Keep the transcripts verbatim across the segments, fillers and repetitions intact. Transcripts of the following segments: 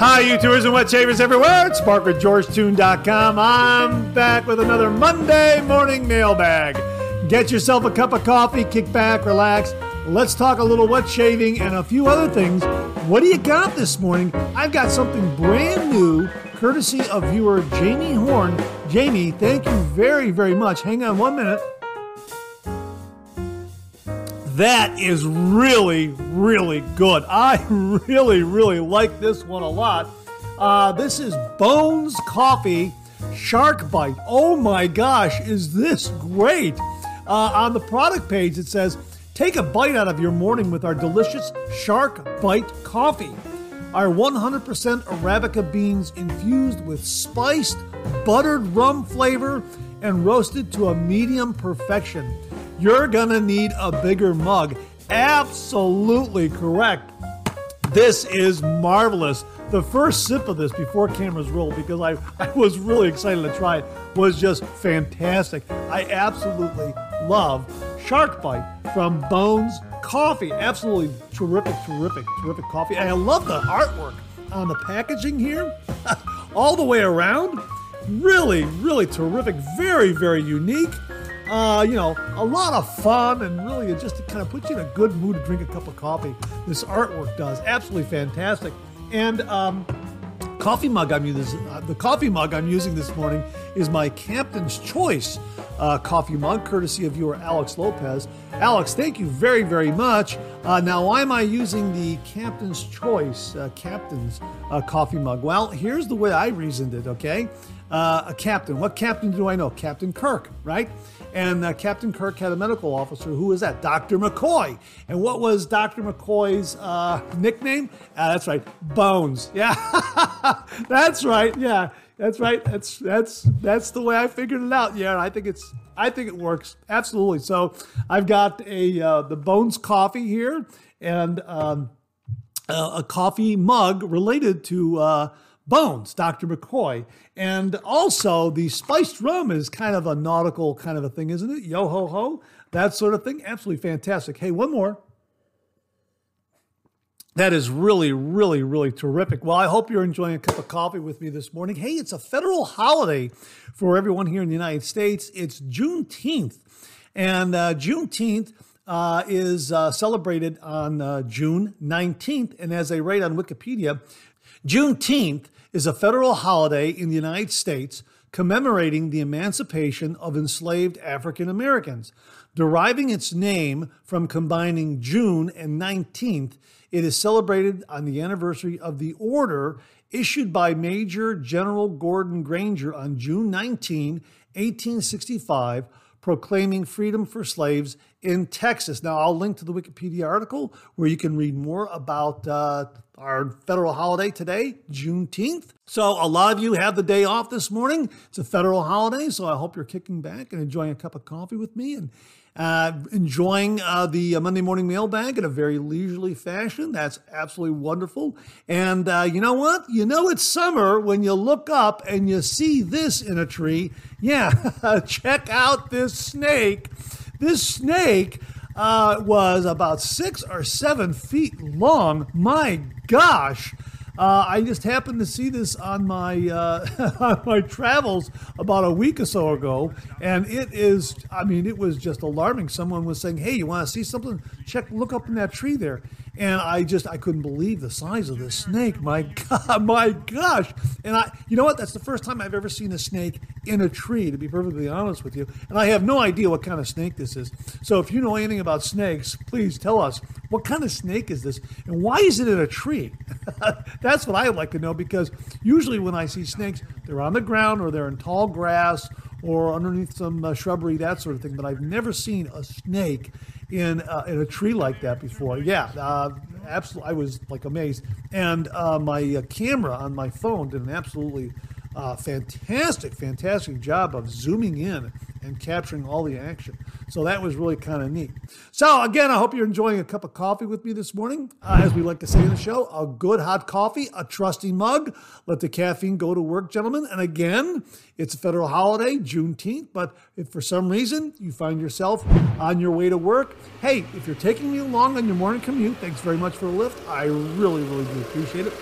Hi, YouTubers and wet shavers everywhere. It's Mark with George Toon dot com. I'm back with another Monday morning mailbag. Get yourself a cup of coffee, kick back, relax. Let's talk a little wet shaving and a few other things. What do you got this morning? I've got something brand new, courtesy of viewer Jamie Horn. Jamie, thank you very, very much. Hang on one minute. That is really, really good. I really, really like this one a lot. Uh, this is Bones Coffee Shark Bite. Oh my gosh, is this great? Uh, on the product page, it says, take a bite out of your morning with our delicious Shark Bite coffee. Our one hundred percent Arabica beans infused with spiced buttered rum flavor and roasted to a medium perfection. You're gonna need a bigger mug. Absolutely correct. This is marvelous. The first sip of this before cameras rolled, because I, I was really excited to try it, was just fantastic. I absolutely love Shark Bite from Bones Coffee. Absolutely terrific, terrific, terrific coffee. And I love the artwork on the packaging here, all the way around. Really, really terrific. Very, very unique. Uh, you know, a lot of fun, and really just to kind of put you in a good mood to drink a cup of coffee. This artwork does. Absolutely fantastic. And um, coffee mug I'm using, uh, the coffee mug I'm using this morning is my Captain's Choice uh, coffee mug, courtesy of viewer Alex Lopez. Alex, thank you very, very much. Uh, now, why am I using the Captain's Choice, uh, Captain's uh, coffee mug? Well, here's the way I reasoned it, okay? Uh, a captain. What captain do I know? Captain Kirk, right? And uh, Captain Kirk had a medical officer. Who was that? Doctor McCoy. And what was Doctor McCoy's uh, nickname? Uh, that's right. Bones. Yeah. That's right. Yeah. That's right. That's that's that's the way I figured it out. Yeah, I think it's I think it works. Absolutely. So I've got a uh, the Bones coffee here, and um, a, a coffee mug related to uh, Bones, Doctor McCoy. And also the spiced rum is kind of a nautical kind of a thing, isn't it? Yo ho ho, that sort of thing. Absolutely fantastic. Hey, one more. That is really, really, really terrific. Well, I hope you're enjoying a cup of coffee with me this morning. Hey, it's a federal holiday for everyone here in the United States. It's Juneteenth. And uh, Juneteenth uh, is uh, celebrated on uh, June nineteenth. And as they write on Wikipedia, Juneteenth is a federal holiday in the United States commemorating the emancipation of enslaved African Americans. Deriving its name from combining June and nineteenth, it is celebrated on the anniversary of the order issued by Major General Gordon Granger on June nineteenth, eighteen sixty-five, proclaiming freedom for slaves in Texas. Now, I'll link to the Wikipedia article where you can read more about uh, our federal holiday today, Juneteenth. So a lot of you have the day off this morning. It's a federal holiday, so I hope you're kicking back and enjoying a cup of coffee with me and uh, enjoying uh, the Monday morning mailbag in a very leisurely fashion. That's absolutely wonderful. And uh, you know what? You know it's summer when you look up and you see this in a tree. Yeah, check out this snake. This snake uh, was about six or seven feet long. My gosh. Uh, I just happened to see this on my uh, on my travels about a week or so ago, and it is, I mean, it was just alarming. Someone was saying, hey, you want to see something? Check, look up in that tree there. And I just, I couldn't believe the size of this snake. My God, my gosh. And I, you know what? That's the first time I've ever seen a snake in a tree, to be perfectly honest with you. And I have no idea what kind of snake this is. So if you know anything about snakes, please tell us, what kind of snake is this? And why is it in a tree? That's what I would like to know, because usually when I see snakes, they're on the ground or they're in tall grass or underneath some uh, shrubbery, that sort of thing. But I've never seen a snake in uh, in a tree like that before. Yeah, uh, absolutely. I was like amazed. And uh, my uh, camera on my phone did an absolutely uh, fantastic, fantastic job of zooming in and capturing all the action. So that was really kind of neat. So again, I hope you're enjoying a cup of coffee with me this morning. Uh, as we like to say in the show, a good hot coffee, a trusty mug. Let the caffeine go to work, gentlemen. And again, it's a federal holiday, Juneteenth, but if for some reason you find yourself on your way to work, hey, if you're taking me along on your morning commute, thanks very much for the lift. I really, really do appreciate it.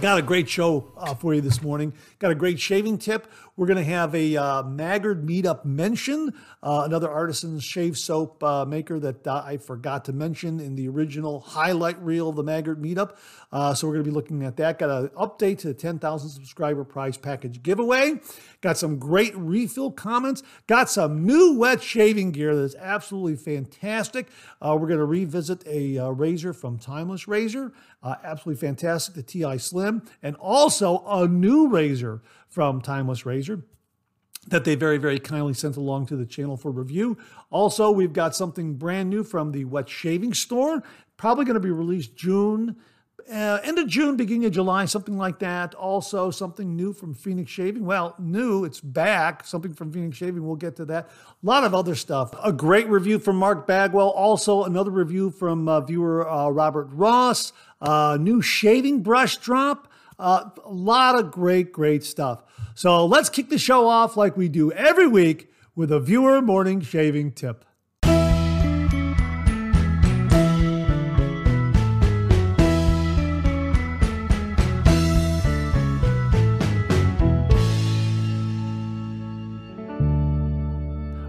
Got a great show uh, for you this morning. Got a great shaving tip. We're going to have a uh, Maggard meetup mention, uh, another artisan shave soap uh, maker that uh, I forgot to mention in the original highlight reel of the Maggard meetup. Uh, so we're going to be looking at that. Got an update to the ten thousand subscriber prize package giveaway. Got some great refill comments. Got some new wet shaving gear that's absolutely fantastic. Uh, we're going to revisit a uh, razor from Timeless Razor. Uh, absolutely fantastic, the T I Slim, and also a new razor from Timeless Razor that they very, very kindly sent along to the channel for review. Also, we've got something brand new from the Wet Shaving Store, probably going to be released June, uh, end of June, beginning of July, something like that. Also, something new from Phoenix Shaving. Well, new, it's back. Something from Phoenix Shaving, we'll get to that. A lot of other stuff. A great review from Mark Bagwell. Also, another review from uh, viewer uh, Robert Ross. Uh, new shaving brush drop. Uh, a lot of great, great stuff. So let's kick the show off like we do every week with a viewer morning shaving tip.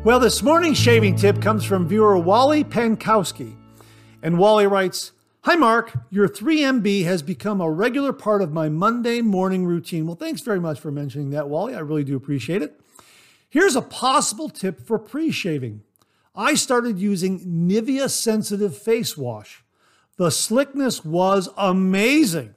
Well, this morning's shaving tip comes from viewer Wally Pankowski. And Wally writes, "Hi, Mark. Your three M B has become a regular part of my Monday morning routine." Well, thanks very much for mentioning that, Wally. I really do appreciate it. Here's a possible tip for pre-shaving. I started using Nivea Sensitive Face Wash. The slickness was amazing.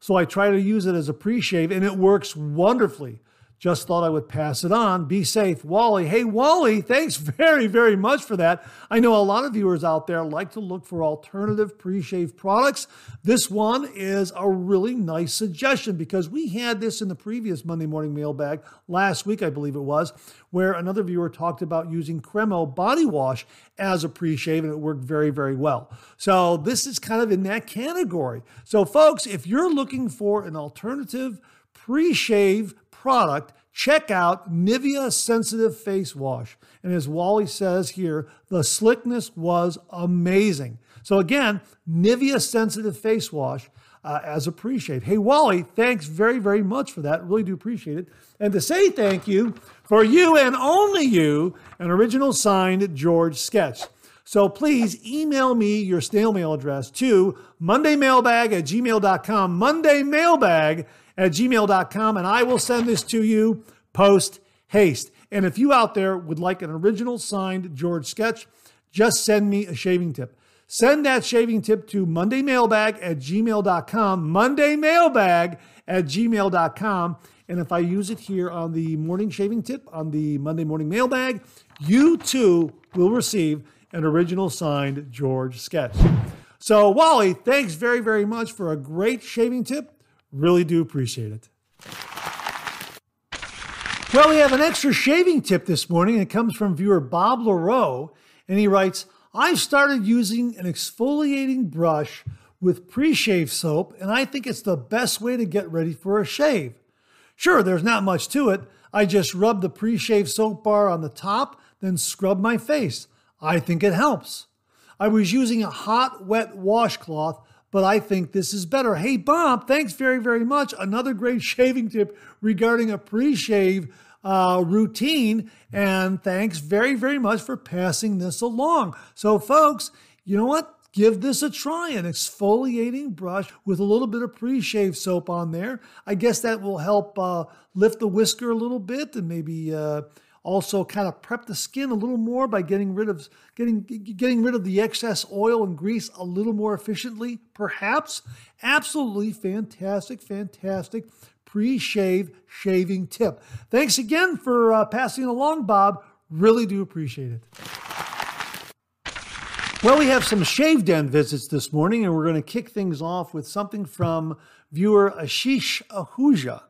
So I try to use it as a pre-shave, and it works wonderfully. Just thought I would pass it on. Be safe, Wally. Hey, Wally, thanks very, very much for that. I know a lot of viewers out there like to look for alternative pre-shave products. This one is a really nice suggestion because we had this in the previous Monday morning mailbag last week, I believe it was, where another viewer talked about using Cremo body wash as a pre-shave, and it worked very, very well. So this is kind of in that category. So folks, if you're looking for an alternative pre-shave product, check out Nivea Sensitive Face Wash. And as Wally says here, the slickness was amazing. So again, Nivea Sensitive Face Wash uh, as a pre-shave. Hey, Wally, thanks very, very much for that. Really do appreciate it. And to say thank you for you and only you, an original signed George sketch. So please email me your snail mail address to monday mailbag at gmail dot com, monday mailbag at gmail dot com, and I will send this to you post haste. And if you out there would like an original signed George sketch, just send me a shaving tip. Send that shaving tip to monday mailbag at gmail dot com, monday mailbag at gmail dot com, and if I use it here on the morning shaving tip on the Monday morning mailbag, you too will receive an original signed George sketch. So Wally, thanks very, very much for a great shaving tip. Really do appreciate it. Well, we have an extra shaving tip this morning. It comes from viewer Bob LaRoe, and he writes, "I've started using an exfoliating brush with pre-shave soap, and I think it's the best way to get ready for a shave. Sure, there's not much to it. I just rub the pre-shave soap bar on the top, then scrub my face. I think it helps. I was using a hot, wet washcloth, but I think this is better." Hey, Bob, thanks very, very much. Another great shaving tip regarding a pre-shave uh, routine. And thanks very, very much for passing this along. So, folks, you know what? Give this a try, an exfoliating brush with a little bit of pre-shave soap on there. I guess that will help uh, lift the whisker a little bit and maybe... Uh, Also, kind of prep the skin a little more by getting rid of getting getting rid of the excess oil and grease a little more efficiently, perhaps. Absolutely fantastic, fantastic pre-shave shaving tip. Thanks again for uh, passing along, Bob. Really do appreciate it. Well, we have some shave den visits this morning, and we're going to kick things off with something from viewer Ashish Ahuja.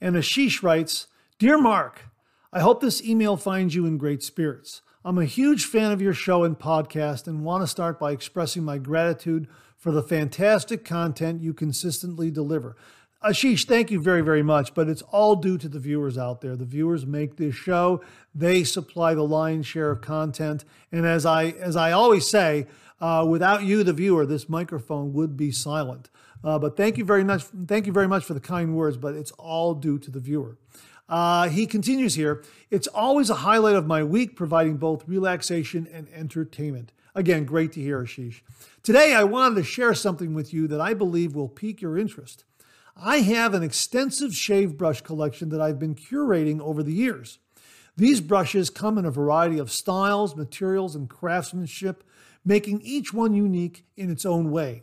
And Ashish writes, "Dear Mark, I hope this email finds you in great spirits. I'm a huge fan of your show and podcast and want to start by expressing my gratitude for the fantastic content you consistently deliver." Ashish, thank you very, very much, but it's all due to the viewers out there. The viewers make this show. They supply the lion's share of content. And as I, as I always say, uh, without you, the viewer, this microphone would be silent. Uh, but thank you very much. Thank you very much for the kind words, but it's all due to the viewer. Uh, he continues here. It's always a highlight of my week, providing both relaxation and entertainment. Again, great to hear, Ashish. Today, I wanted to share something with you that I believe will pique your interest. I have an extensive shave brush collection that I've been curating over the years. These brushes come in a variety of styles, materials, and craftsmanship, making each one unique in its own way.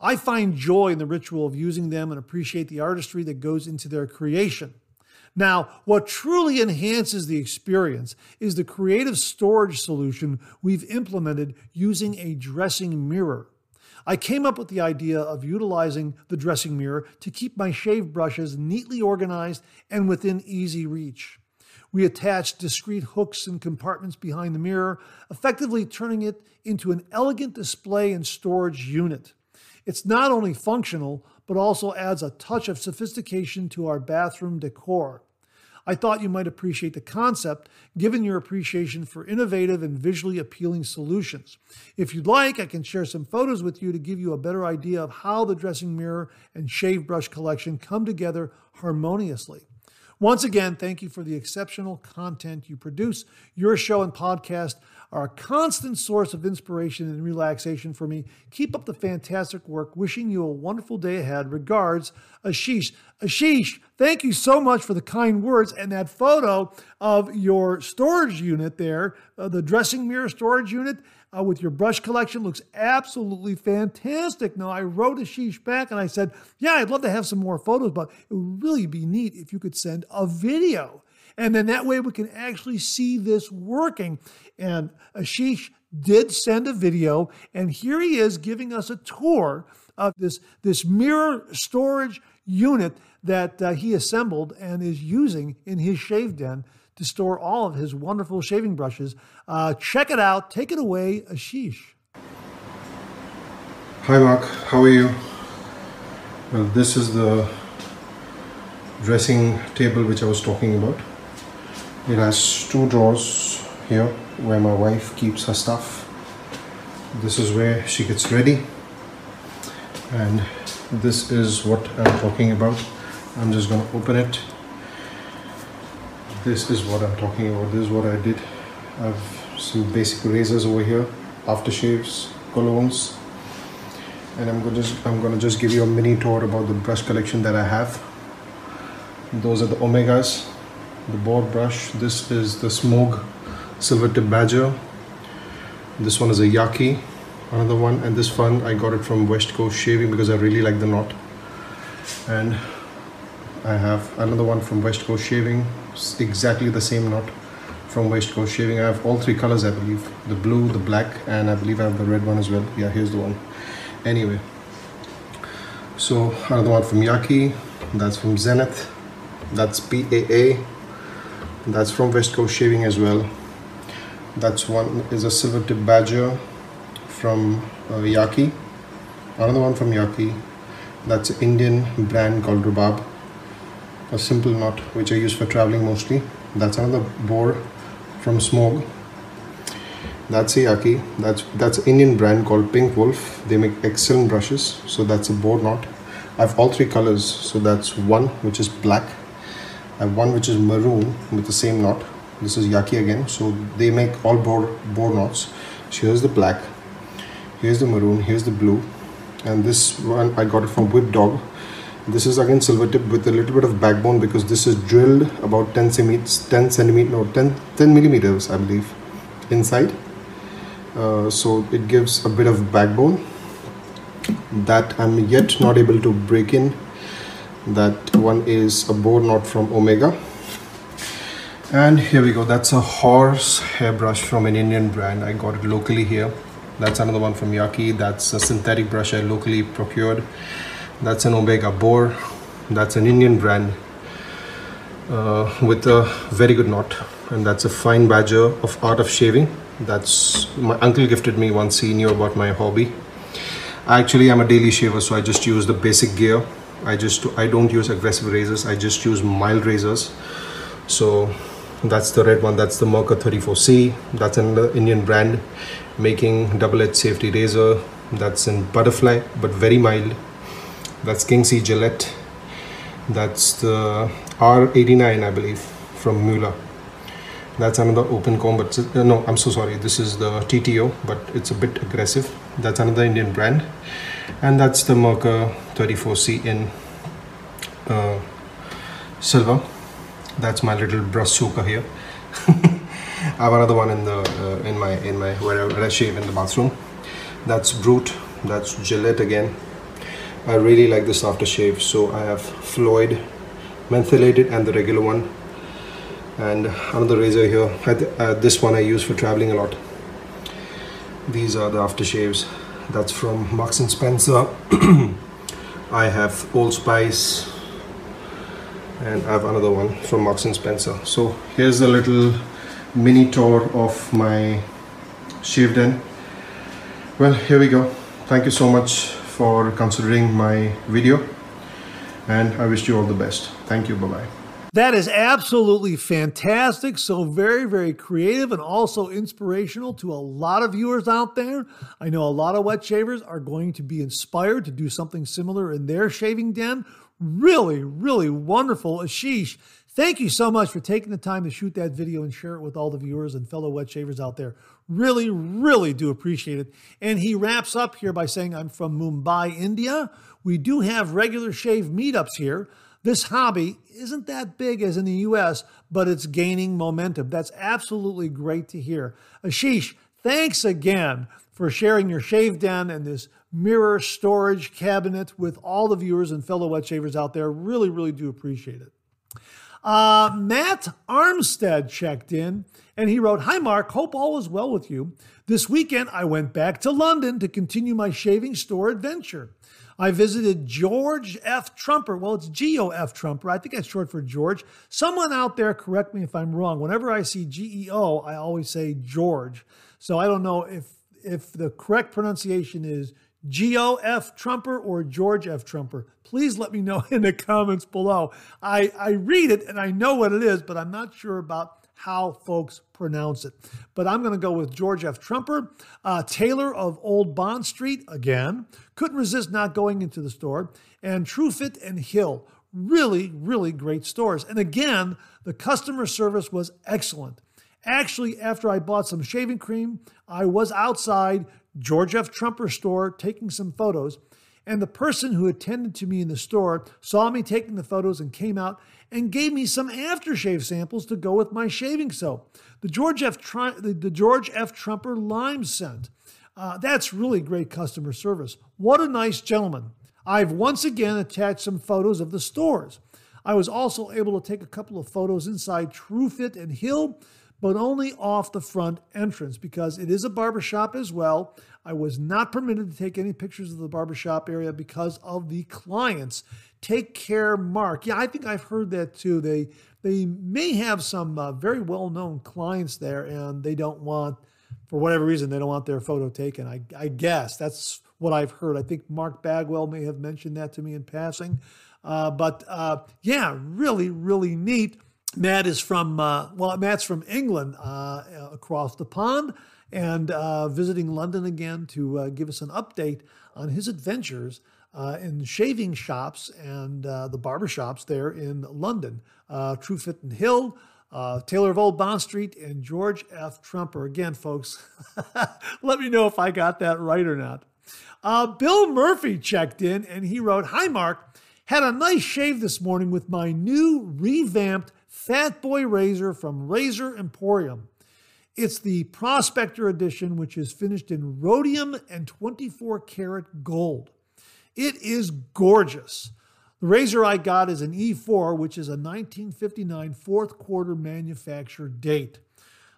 I find joy in the ritual of using them and appreciate the artistry that goes into their creation. Now, what truly enhances the experience is the creative storage solution we've implemented using a dressing mirror. I came up with the idea of utilizing the dressing mirror to keep my shave brushes neatly organized and within easy reach. We attached discrete hooks and compartments behind the mirror, effectively turning it into an elegant display and storage unit. It's not only functional, but also adds a touch of sophistication to our bathroom decor. I thought you might appreciate the concept, given your appreciation for innovative and visually appealing solutions. If you'd like, I can share some photos with you to give you a better idea of how the dressing mirror and shave brush collection come together harmoniously. Once again, thank you for the exceptional content you produce. Your show and podcast are a constant source of inspiration and relaxation for me. Keep up the fantastic work. Wishing you a wonderful day ahead. Regards, Ashish. Ashish, thank you so much for the kind words and that photo of your storage unit there, uh, the dressing mirror storage unit uh, with your brush collection looks absolutely fantastic. Now, I wrote Ashish back and I said, yeah, I'd love to have some more photos, but it would really be neat if you could send a video. And then that way we can actually see this working. And Ashish did send a video, and here he is giving us a tour of this, this mirror storage unit that uh, he assembled and is using in his shave den to store all of his wonderful shaving brushes. Uh, check it out. Take it away, Ashish. Hi, Mark. How are you? Well, this is the dressing table which I was talking about. It has two drawers here where my wife keeps her stuff. This is where she gets ready, and this is what I'm talking about. I'm just going to open it. This is what I'm talking about. This is what I did. I have some basic razors over here, aftershaves, colognes, and I'm going to just, I'm going to just give you a mini tour about the brush collection that I have. Those are the Omegas, the boar brush. This is the Smog silver tip badger. This one is a Yaki, another one, and this one I got it from West Coast Shaving because I really like the knot. And I have another one from West Coast Shaving, exactly the same knot from West Coast Shaving. I have all three colors, I believe, the blue, the black, and I believe I have the red one as well. Yeah, here's the one. Anyway, so another one from Yaki, that's from Zenith, that's P A A. That's from West Coast Shaving as well. That's one is a silver tip badger from uh, Yaki. Another one from Yaki. That's an Indian brand called Rubab. A simple knot which I use for traveling mostly. That's another boar from Smog. That's a Yaki. That's that's an Indian brand called Pink Wolf. They make excellent brushes. So that's a boar knot. I have all three colors. So that's one which is black. I have one which is maroon with the same knot. This is Yaki again. So they make all boar, boar knots. So here's the black, here's the maroon, here's the blue, and this one I got it from Whip Dog. This is again silver tip with a little bit of backbone because this is drilled about ten centimeters, ten centimeter, no ten, ten millimeters, I believe, inside. Uh, so it gives a bit of backbone that I'm yet not able to break in. That one is a boar knot from Omega, and here we go. That's a horse hairbrush from an Indian brand. I got it locally here. That's another one from Yaki. That's a synthetic brush I locally procured. That's an Omega boar. That's an Indian brand uh, with a very good knot, and that's a fine badger of Art of Shaving. That's my uncle gifted me once he knew about my hobby. Actually, I'm a daily shaver, so I just use the basic gear. I just I don't use aggressive razors. I just use mild razors. So that's the red one. That's the Merca thirty-four C. That's another Indian brand making double-edged safety razor. That's in butterfly but very mild. That's King C Gillette. That's the R eighty-nine, I believe, from Mula. That's another open comb, but uh, no, I'm so sorry. This is the T T O, but it's a bit aggressive. That's another Indian brand. And that's the Mercur thirty-four C in uh, silver. That's my little brazuca here. I have another one in the uh, in my in my where I shave in the bathroom. That's Brute. That's Gillette again. I really like this aftershave, so I have Floyd, mentholated, and the regular one. And another razor here. I th uh, this one I use for traveling a lot. These are the aftershaves. That's from Marks and Spencer. I have Old Spice, and I have another one from Marks and Spencer. So here's a little mini tour of my shave den. Well, here we go. Thank you so much for considering my video, and I wish you all the best. Thank you. Bye bye. That is absolutely fantastic. So very, very creative and also inspirational to a lot of viewers out there. I know a lot of wet shavers are going to be inspired to do something similar in their shaving den. Really, really wonderful. Ashish, thank you so much for taking the time to shoot that video and share it with all the viewers and fellow wet shavers out there. Really, really do appreciate it. And he wraps up here by saying, I'm from Mumbai, India. We do have regular shave meetups here. This hobby isn't that big as in the U S, but it's gaining momentum. That's absolutely great to hear. Ashish, thanks again for sharing your shave den and this mirror storage cabinet with all the viewers and fellow wet shavers out there. Really, really do appreciate it. Uh, Matt Armstead checked in, and he wrote, Hi, Mark. Hope all is well with you. This weekend, I went back to London to continue my shaving store adventure. I visited George F. Trumper. Well, it's G O F Trumper. I think that's short for George. Someone out there, correct me if I'm wrong. Whenever I see G E O, I always say George. So I don't know if, if the correct pronunciation is G O F Trumper or George F. Trumper. Please let me know in the comments below. I, I read it and I know what it is, but I'm not sure about how folks pronounce it. But I'm going to go with George F. Trumper, uh, Taylor of Old Bond Street, again, couldn't resist not going into the store, and Truefitt and Hill, really, really great stores. And again, the customer service was excellent. Actually, after I bought some shaving cream, I was outside George F. Trumper store taking some photos, and the person who attended to me in the store saw me taking the photos and came out and gave me some aftershave samples to go with my shaving soap. The George F. Tr- the, the George F. Trumper Lime Scent. Uh, that's really great customer service. What a nice gentleman. I've once again attached some photos of the stores. I was also able to take a couple of photos inside Truefitt and Hill, but only off the front entrance because it is a barbershop as well. I was not permitted to take any pictures of the barbershop area because of the clients. Take care, Mark. Yeah, I think I've heard that too. They they may have some uh, very well-known clients there, and they don't want, for whatever reason, they don't want their photo taken. I, I guess that's what I've heard. I think Mark Bagwell may have mentioned that to me in passing. Uh, but uh, yeah, really, really neat. Matt is from, uh, well, Matt's from England, uh, across the pond, and uh, visiting London again to uh, give us an update on his adventures uh, in shaving shops and uh, the barbershops there in London. Uh, Truefitt and Hill, uh, Taylor of Old Bond Street, and George F. Trumper. Again, folks, let me know if I got that right or not. Uh, Bill Murphy checked in, and he wrote, Hi, Mark. Had a nice shave this morning with my new revamped Fat Boy razor from Razor Emporium. It's the Prospector Edition, which is finished in rhodium and twenty-four karat gold. It is gorgeous. The razor I got is an E four, which is a nineteen fifty-nine fourth quarter manufacture date.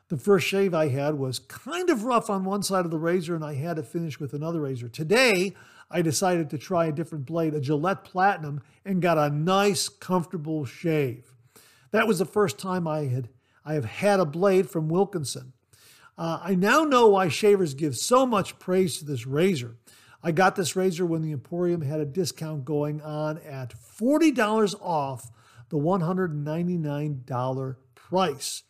The first shave I had was kind of rough on one side of the razor, and I had to finish with another razor. Today, I decided to try a different blade, a Gillette Platinum, and got a nice, comfortable shave. That was the first time I had I have had a blade from Wilkinson. Uh, I now know why shavers give so much praise to this razor. I got this razor when the Emporium had a discount going on at forty dollars off the one hundred ninety-nine dollar price.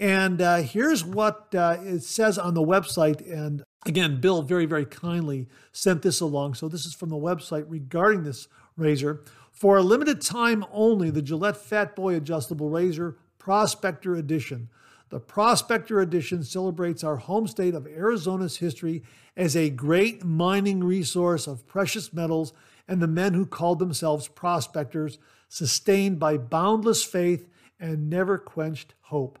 And uh, here's what uh, it says on the website. And again, Bill very, very kindly sent this along. So this is from the website regarding this razor. For a limited time only, the Gillette Fat Boy Adjustable Razor, Prospector Edition. The Prospector Edition celebrates our home state of Arizona's history as a great mining resource of precious metals and the men who called themselves prospectors, sustained by boundless faith and never quenched hope.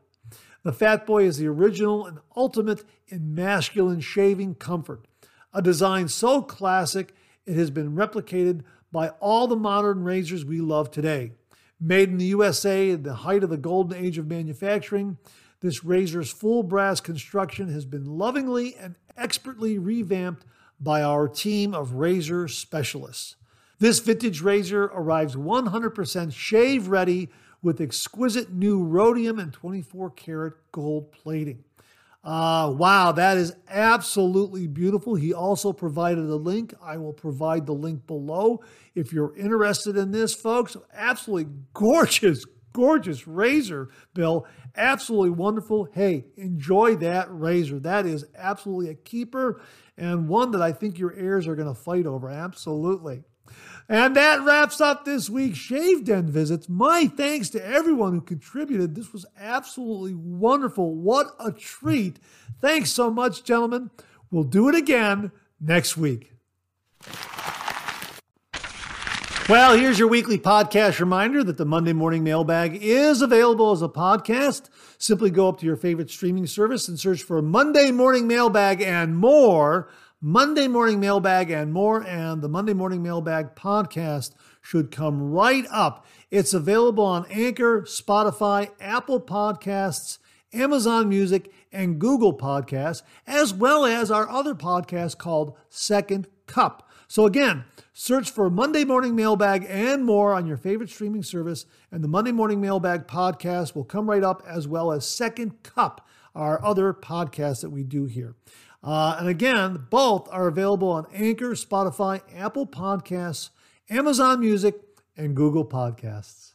The Fat Boy is the original and ultimate in masculine shaving comfort, a design so classic it has been replicated by all the modern razors we love today. Made in the U S A at the height of the golden age of manufacturing, this razor's full brass construction has been lovingly and expertly revamped by our team of razor specialists. This vintage razor arrives one hundred percent shave ready with exquisite new rhodium and twenty-four karat gold plating. Uh, wow, that is absolutely beautiful. He also provided a link. I will provide the link below if you're interested in this, folks. Absolutely gorgeous, gorgeous razor, Bill. Absolutely wonderful. Hey, enjoy that razor. That is absolutely a keeper and one that I think your heirs are going to fight over. Absolutely. And that wraps up this week's Shave Den visits. My thanks to everyone who contributed. This was absolutely wonderful. What a treat. Thanks so much, gentlemen. We'll do it again next week. Well, here's your weekly podcast reminder that the Monday Morning Mailbag is available as a podcast. Simply go up to your favorite streaming service and search for Monday Morning Mailbag and More. Monday Morning Mailbag and More, and the Monday Morning Mailbag podcast should come right up. It's available on Anchor, Spotify, Apple Podcasts, Amazon Music, and Google Podcasts, as well as our other podcast called Second Cup. So again, search for Monday Morning Mailbag and More on your favorite streaming service, and the Monday Morning Mailbag podcast will come right up, as well as Second Cup, our other podcast that we do here. Uh, and again, both are available on Anchor, Spotify, Apple Podcasts, Amazon Music, and Google Podcasts.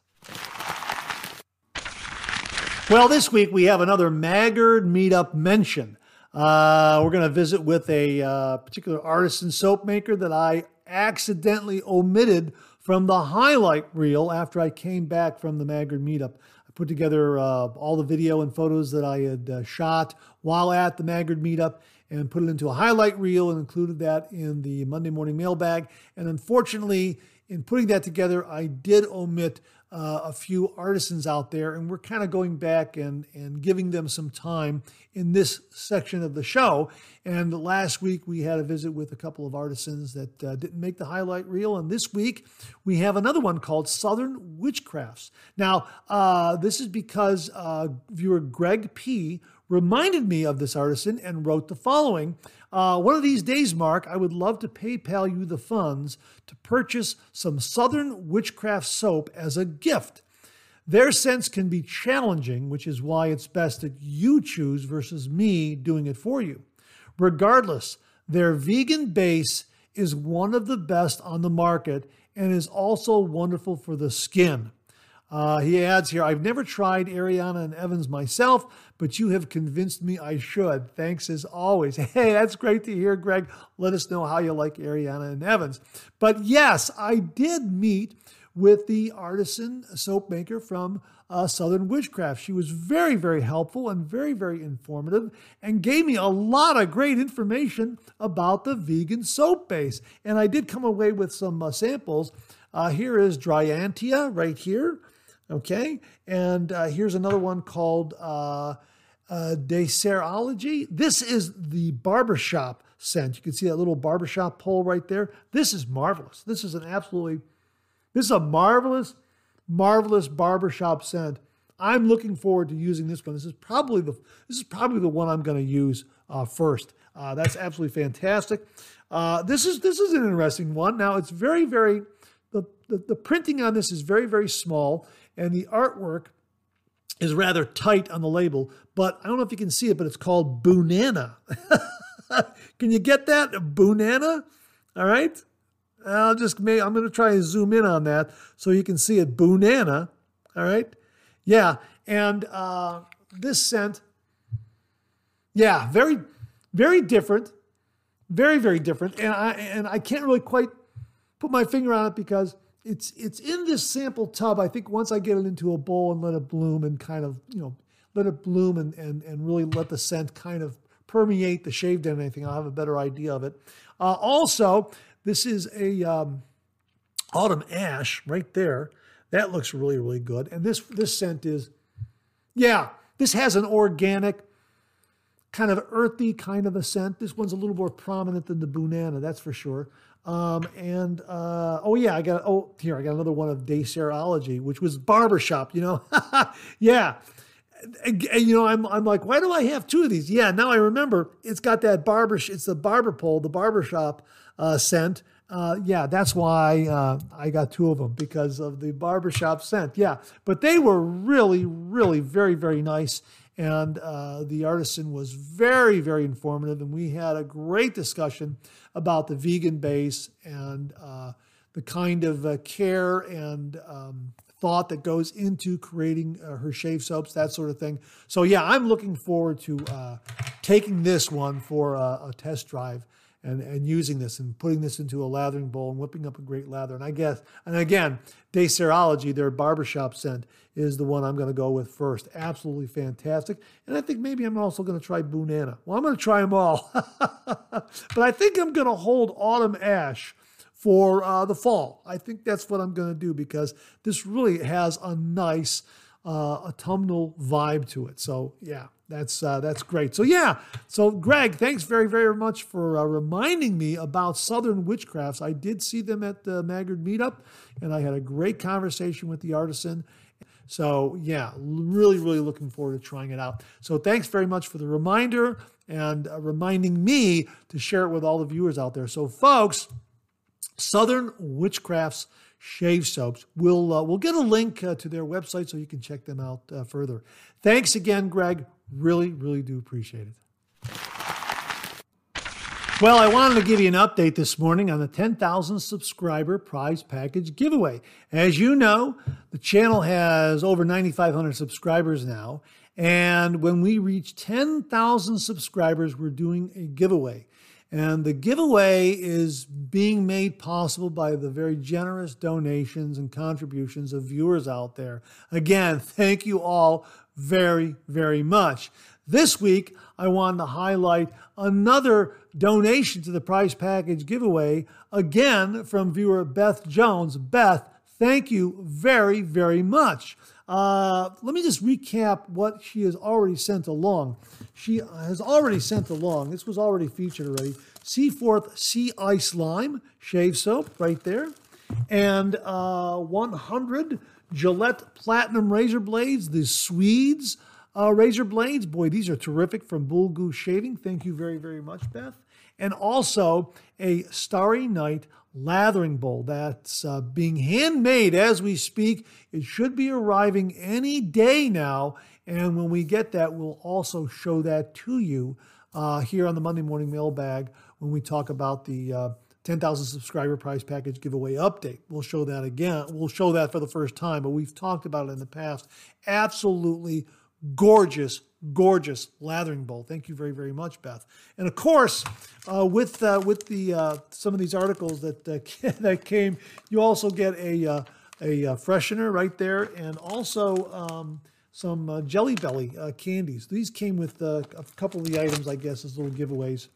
Well, this week we have another Maggard meetup mention. Uh, we're going to visit with a uh, particular artisan soap maker that I accidentally omitted from the highlight reel after I came back from the Maggard meetup. I put together uh, all the video and photos that I had uh, shot while at the Maggard meetup and put it into a highlight reel and included that in the Monday Morning Mailbag. And unfortunately, in putting that together, I did omit uh, a few artisans out there, and we're kind of going back and, and giving them some time in this section of the show. And last week, we had a visit with a couple of artisans that uh, didn't make the highlight reel. And this week, we have another one called Southern Witchcrafts. Now, uh, this is because uh, viewer Greg P. reminded me of this artisan and wrote the following. Uh, one of these days, Mark, I would love to PayPal you the funds to purchase some Southern Witchcraft soap as a gift. Their scents can be challenging, which is why it's best that you choose versus me doing it for you. Regardless, their vegan base is one of the best on the market and is also wonderful for the skin. Uh, he adds here, I've never tried Ariana and Evans myself, but you have convinced me I should. Thanks as always. Hey, that's great to hear, Greg. Let us know how you like Ariana and Evans. But yes, I did meet with the artisan soap maker from uh, Southern Witchcraft. She was very, very helpful and very, very informative and gave me a lot of great information about the vegan soap base. And I did come away with some uh, samples. Uh, here is Dryantia right here. Okay, and uh, here's another one called uh, uh, Desairology. This is the barbershop scent. You can see that little barbershop pole right there. This is marvelous. This is an absolutely, this is a marvelous, marvelous barbershop scent. I'm looking forward to using this one. This is probably the this is probably the one I'm going to use uh, first. Uh, that's absolutely fantastic. Uh, this is this is an interesting one. Now it's very very the the, the printing on this is very very small. And the artwork is rather tight on the label, but I don't know if you can see it, but it's called Boonana. Can you get that? Boonana? All right. I'll just make, I'm going to try and zoom in on that so you can see it. Boonana. All right. Yeah. And uh, this scent, yeah, very, very different. Very, very different. And I, and I can't really quite put my finger on it because it's it's in this sample tub. I think once I get it into a bowl and let it bloom and kind of, you know, let it bloom and, and, and really let the scent kind of permeate the shaved end and anything, I'll have a better idea of it. Uh, also, this is a um, autumn ash right there. That looks really, really good. And this this scent is, yeah, this has an organic, kind of earthy kind of a scent. This one's a little more prominent than the Boonana, that's for sure. Um, and, uh, oh yeah, I got, oh, here, I got another one of Desairology, which was barbershop, you know? Yeah. And, and, you know, I'm, I'm like, why do I have two of these? Yeah, now I remember it's got that barber, it's the barber pole, the barbershop uh, scent. Uh, yeah, that's why uh, I got two of them, because of the barbershop scent. Yeah, but they were really, really very, very nice. And uh, the artisan was very, very informative. And we had a great discussion about the vegan base and uh, the kind of uh, care and um, thought that goes into creating uh, her shave soaps, that sort of thing. So yeah, I'm looking forward to uh, taking this one for a, a test drive and, and using this and putting this into a lathering bowl and whipping up a great lather. And I guess, and again, Desairology, their barbershop scent, is the one I'm going to go with first. Absolutely fantastic. And I think maybe I'm also going to try Boonana. Well, I'm going to try them all. But I think I'm going to hold Autumn Ash for uh, the fall. I think that's what I'm going to do, because this really has a nice uh, autumnal vibe to it. So yeah, that's uh, that's great. So yeah, so Greg, thanks very, very much for uh, reminding me about Southern Witchcrafts. I did see them at the Maggard meetup, and I had a great conversation with the artisan. So yeah, really, really looking forward to trying it out. So thanks very much for the reminder and uh, reminding me to share it with all the viewers out there. So folks, Southern Witchcrafts shave soaps. We'll, uh, we'll get a link uh, to their website so you can check them out uh, further. Thanks again, Greg. Really, really do appreciate it. Well, I wanted to give you an update this morning on the ten thousand subscriber prize package giveaway. As you know, the channel has over nine thousand five hundred subscribers now, and when we reach ten thousand subscribers, we're doing a giveaway. And the giveaway is being made possible by the very generous donations and contributions of viewers out there. Again, thank you all very, very much. This week, I wanted to highlight another donation to the prize package giveaway, again from viewer Beth Jones. Beth, thank you very, very much. Uh, let me just recap what she has already sent along. She has already sent along, this was already featured already, Seaforth Sea Ice Lime Shave Soap right there, and uh, one hundred Gillette Platinum Razor Blades, the Swedes uh, Razor Blades. Boy, these are terrific, from Bull Goose Shaving. Thank you very, very much, Beth. And also a Starry Night Lathering Bowl that's uh, being handmade as we speak. It should be arriving any day now. And when we get that, we'll also show that to you uh, here on the Monday Morning Mailbag when we talk about the uh, ten thousand subscriber prize package giveaway update. We'll show that again. We'll show that for the first time, but we've talked about it in the past. Absolutely gorgeous, gorgeous lathering bowl. Thank you very, very much, Beth. And of course, uh, with uh, with the uh, some of these articles that uh, that came, you also get a uh, a uh, freshener right there, and also um, some uh, Jelly Belly uh, candies. These came with uh, a couple of the items, I guess, as little giveaways.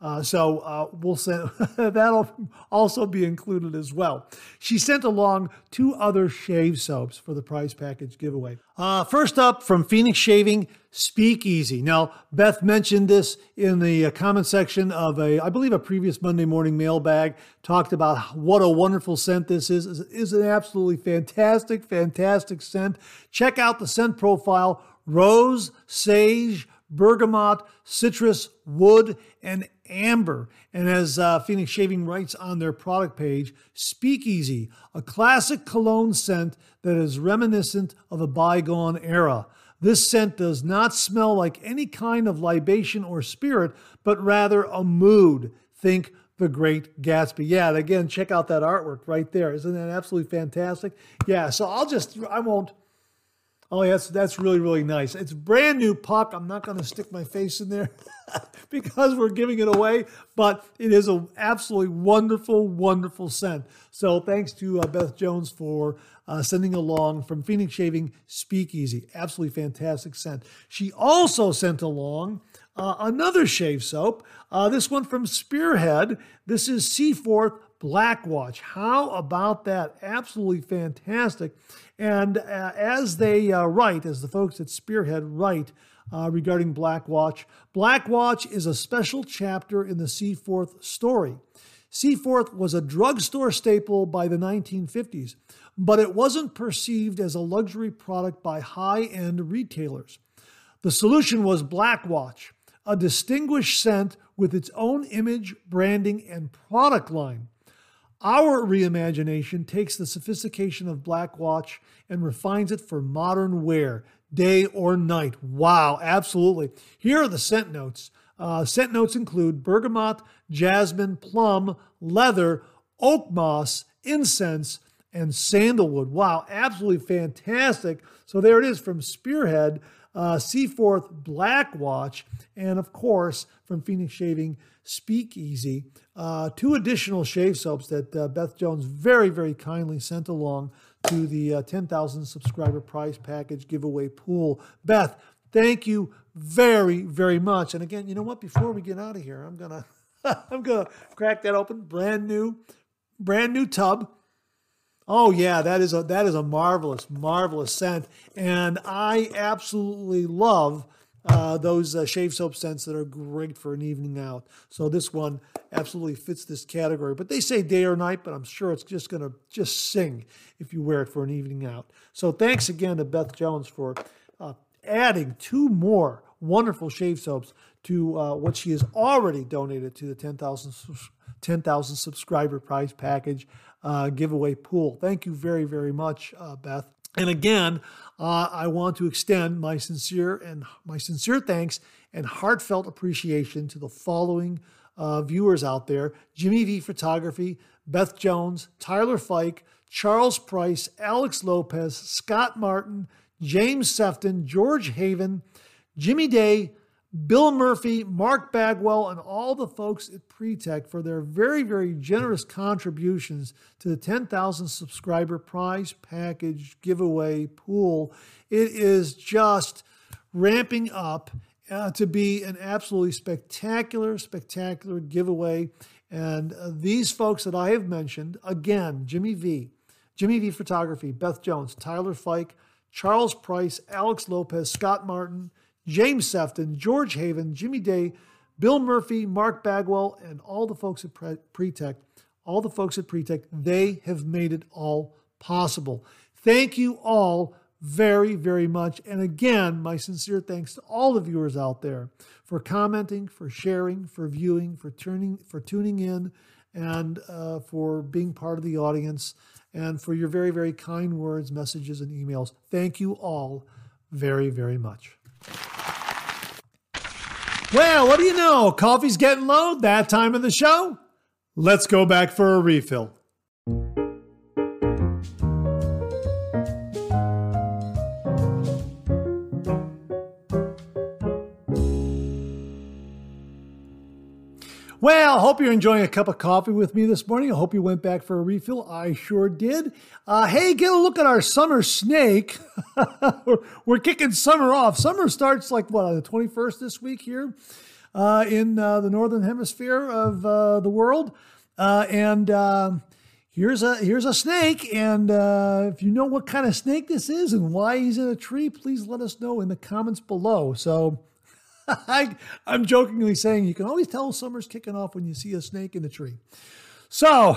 Uh, so uh, we'll send that'll also be included as well. She sent along two other shave soaps for the prize package giveaway. Uh, first up, from Phoenix Shaving, Speakeasy. Now, Beth mentioned this in the uh, comment section of a, I believe, a previous Monday Morning Mailbag. Talked about what a wonderful scent this is. It is an absolutely fantastic, fantastic scent. Check out the scent profile: rose, sage, bergamot, citrus, wood, and amber. And as uh, Phoenix Shaving writes on their product page, Speakeasy, a classic cologne scent that is reminiscent of a bygone era. This scent does not smell like any kind of libation or spirit, but rather a mood. Think The Great Gatsby. Yeah, and again, check out that artwork right there. Isn't that absolutely fantastic? Yeah, so I'll just, I won't, Oh, yes, that's really, really nice. It's brand new puck. I'm not going to stick my face in there because we're giving it away, but it is an absolutely wonderful, wonderful scent. So thanks to uh, Beth Jones for uh, sending along from Phoenix Shaving Speakeasy. Absolutely fantastic scent. She also sent along uh, another shave soap, uh, this one from Spearhead. This is Seaforth Blackwatch. How about that? Absolutely fantastic. And uh, as they uh, write, as the folks at Spearhead write uh, regarding Blackwatch, Blackwatch is a special chapter in the Seaforth story. Seaforth was a drugstore staple by the nineteen fifties, but it wasn't perceived as a luxury product by high-end retailers. The solution was Blackwatch, a distinguished scent with its own image, branding, and product line. Our reimagination takes the sophistication of Blackwatch and refines it for modern wear, day or night. Wow, absolutely. Here are the scent notes. Uh, scent notes include bergamot, jasmine, plum, leather, oak moss, incense, and sandalwood. Wow, absolutely fantastic. So there it is from Spearhead, uh, Seaforth Blackwatch, and of course from Phoenix Shaving Speakeasy. Uh, two additional shave soaps that uh, Beth Jones very, very kindly sent along to the uh, ten thousand subscriber prize package giveaway pool. Beth, thank you very, very much. And again, you know what? Before we get out of here, I'm gonna, I'm gonna crack that open. Brand new, brand new tub. Oh yeah, that is a that is a marvelous, marvelous scent, and I absolutely love Uh, those uh, shave soap scents that are great for an evening out. So this one absolutely fits this category. But they say day or night, but I'm sure it's just going to just sing if you wear it for an evening out. So thanks again to Beth Jones for uh, adding two more wonderful shave soaps to uh, what she has already donated to the ten thousand subscriber prize package uh, giveaway pool. Thank you very, very much, uh, Beth. And again, uh, I want to extend my sincere and my sincere thanks and heartfelt appreciation to the following uh, viewers out there: Jimmy V Photography, Beth Jones, Tyler Fike, Charles Price, Alex Lopez, Scott Martin, James Sefton, George Haven, Jimmy Day, Bill Murphy, Mark Bagwell, and all the folks at Pre-Tech for their very, very generous contributions to the ten thousand subscriber prize package giveaway pool. It is just ramping up uh, to be an absolutely spectacular, spectacular giveaway. And uh, these folks that I have mentioned, again, Jimmy V, Jimmy V Photography, Beth Jones, Tyler Fike, Charles Price, Alex Lopez, Scott Martin, James Sefton, George Haven, Jimmy Day, Bill Murphy, Mark Bagwell, and all the folks at Pre-Tech, all the folks at Pre-Tech, they have made it all possible. Thank you all very, very much. And again, my sincere thanks to all the viewers out there for commenting, for sharing, for viewing, for turning, for tuning in, and uh, for being part of the audience, and for your very, very kind words, messages, and emails. Thank you all very, very much. Well, what do you know? Coffee's getting low, that time of the show. Let's go back for a refill. Well, hope you're enjoying a cup of coffee with me this morning. I hope you went back for a refill. I sure did. Uh, hey, get a look at our summer snake. we're, we're kicking summer off. Summer starts like, what, on the twenty-first this week here uh, in uh, the northern hemisphere of uh, the world. Uh, and uh, here's a here's a snake. And uh, if you know what kind of snake this is and why he's in a tree, please let us know in the comments below. So I, I'm jokingly saying you can always tell summer's kicking off when you see a snake in the tree. So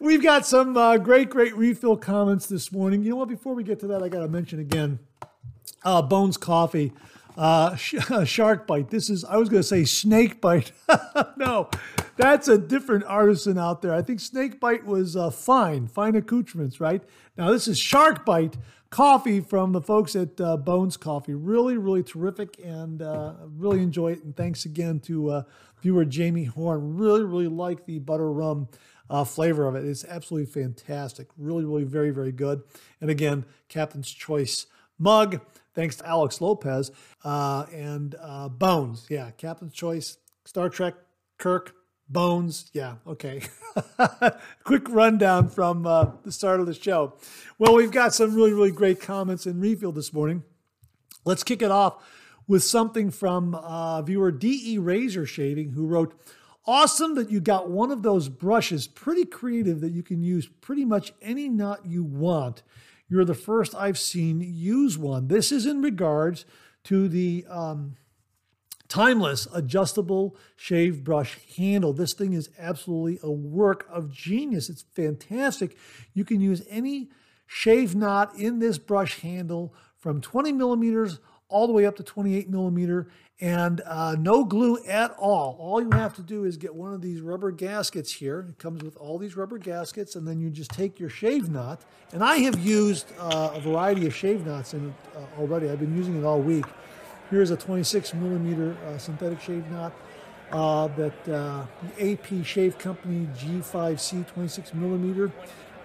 we've got some uh, great, great refill comments this morning. You know what? Before we get to that, I got to mention again, uh, Bones Coffee, uh, sh Shark Bite. This is, I was going to say Snake Bite. No, that's a different artisan out there. I think Snake Bite was uh, fine, fine accoutrements, right? Now this is Shark Bite coffee from the folks at uh, Bones Coffee. Really, really terrific, and uh, really enjoy it. And thanks again to uh, viewer Jamie Horn. Really, really like the butter rum uh, flavor of it. It's absolutely fantastic. Really, really, very, very good. And again, Captain's Choice mug. Thanks to Alex Lopez uh, and uh, Bones. Yeah, Captain's Choice, Star Trek, Kirk, Bones. Yeah, okay. Quick rundown from uh, the start of the show. Well, we've got some really, really great comments in Refill this morning. Let's kick it off with something from uh, viewer D E Razor Shaving, who wrote, "Awesome that you got one of those brushes. Pretty creative that you can use pretty much any knot you want. You're the first I've seen use one. This is in regards to the um, Timeless adjustable shave brush handle. This thing is absolutely a work of genius. It's fantastic. You can use any shave knot in this brush handle from twenty millimeters all the way up to twenty-eight millimeter, and uh, no glue at all. All you have to do is get one of these rubber gaskets here. It comes with all these rubber gaskets, and then you just take your shave knot. And I have used uh, a variety of shave knots in it uh, already. I've been using it all week. Here's a twenty-six millimeter uh, synthetic shave knot uh, that uh, the A P Shave Company G five C twenty-six millimeter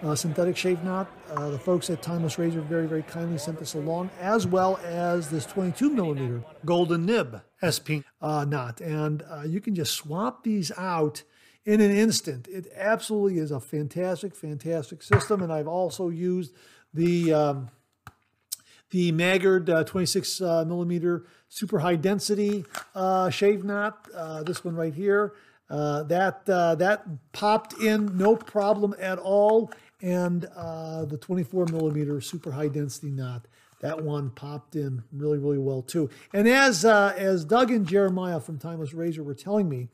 Uh, synthetic shave knot. Uh, the folks at Timeless Razor very, very kindly sent this along, as well as this twenty-two millimeter golden nib S P uh, knot. And uh, you can just swap these out in an instant. It absolutely is a fantastic, fantastic system. And I've also used the um, the Maggard uh, twenty-six millimeter super high density uh, shave knot. Uh, this one right here. Uh, that uh, that popped in no problem at all. And uh, the twenty-four millimeter super high density knot, that one popped in really, really well too. And as uh, as Doug and Jeremiah from Timeless Razor were telling me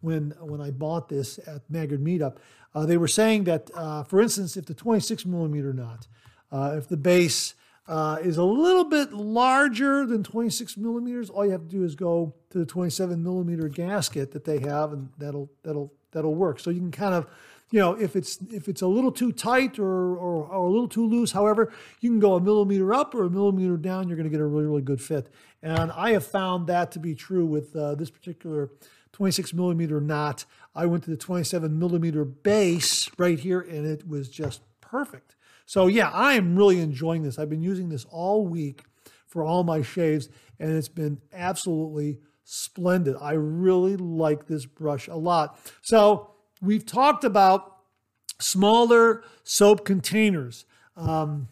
when when I bought this at Maggard Meetup, uh, they were saying that, uh, for instance, if the twenty-six millimeter knot, uh, if the base uh, is a little bit larger than twenty-six millimeters, all you have to do is go to the twenty-seven millimeter gasket that they have, and that'll that'll that'll work. So you can kind of, you know, if it's if it's a little too tight or, or, or a little too loose, however, you can go a millimeter up or a millimeter down. You're going to get a really, really good fit. And I have found that to be true with uh, this particular twenty-six millimeter knot. I went to the twenty-seven millimeter base right here, and it was just perfect. So, yeah, I am really enjoying this. I've been using this all week for all my shaves, and it's been absolutely splendid. I really like this brush a lot. So, we've talked about smaller soap containers. Um,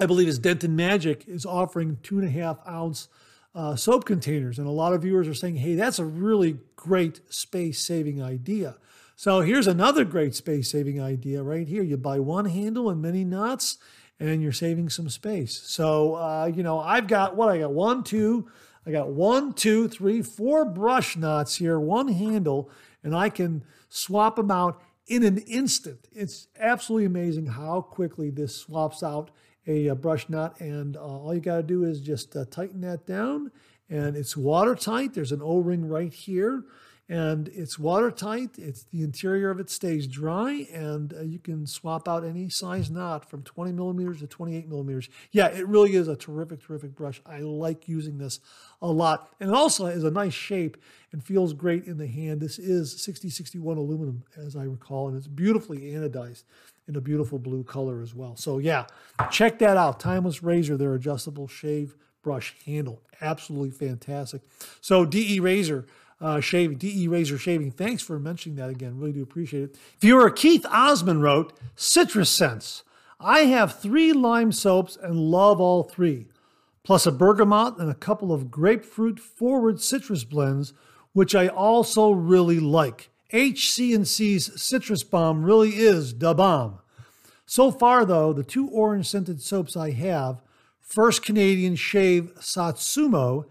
I believe it's Denton Magic is offering two and a half ounce uh, soap containers. And a lot of viewers are saying, hey, that's a really great space saving idea. So here's another great space saving idea right here. You buy one handle and many knots, and you're saving some space. So, uh, you know, I've got what I got one, two, I got one, two, three, four brush knots here, one handle, and I can swap them out in an instant. It's absolutely amazing how quickly this swaps out a, a brush knot. And uh, all you got to do is just uh, tighten that down, and it's watertight. There's an O-ring right here, and it's watertight. It's the interior of it stays dry, and uh, you can swap out any size knot from twenty millimeters to twenty-eight millimeters. Yeah, it really is a terrific, terrific brush. I like using this a lot. And it also is a nice shape and feels great in the hand. This is sixty sixty-one aluminum, as I recall, and it's beautifully anodized in a beautiful blue color as well. So yeah, check that out. Timeless Razor, their adjustable shave brush handle. Absolutely fantastic. So D E Razor, Uh, shaving, D E Razor Shaving. Thanks for mentioning that again. Really do appreciate it. Viewer Keith Osmond wrote, "Citrus scents. I have three lime soaps and love all three, plus a bergamot and a couple of grapefruit forward citrus blends, which I also really like. H C and C's Citrus Bomb really is da bomb. So far, though, the two orange-scented soaps I have, First Canadian Shave Satsumo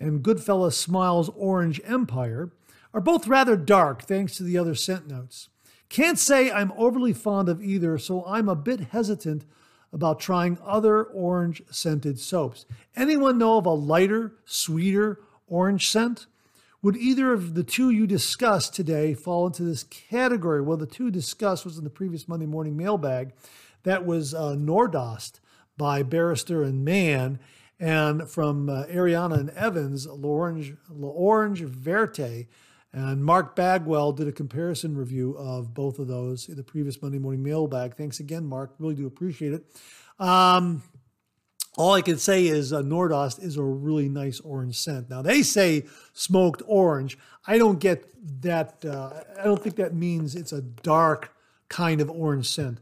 and Goodfella Smiles Orange Empire, are both rather dark thanks to the other scent notes. Can't say I'm overly fond of either, so I'm a bit hesitant about trying other orange-scented soaps. Anyone know of a lighter, sweeter orange scent? Would either of the two you discussed today fall into this category?" Well, the two discussed was in the previous Monday morning mailbag. That was uh, Nordost by Barrister and Mann, and from uh, Ariana and Evans, L'Orange Verte, And Mark Bagwell did a comparison review of both of those in the previous Monday Morning Mailbag. Thanks again, Mark. Really do appreciate it. Um, all I can say is uh, Nordost is a really nice orange scent. Now, they say smoked orange. I don't get that. Uh, I don't think that means it's a dark kind of orange scent.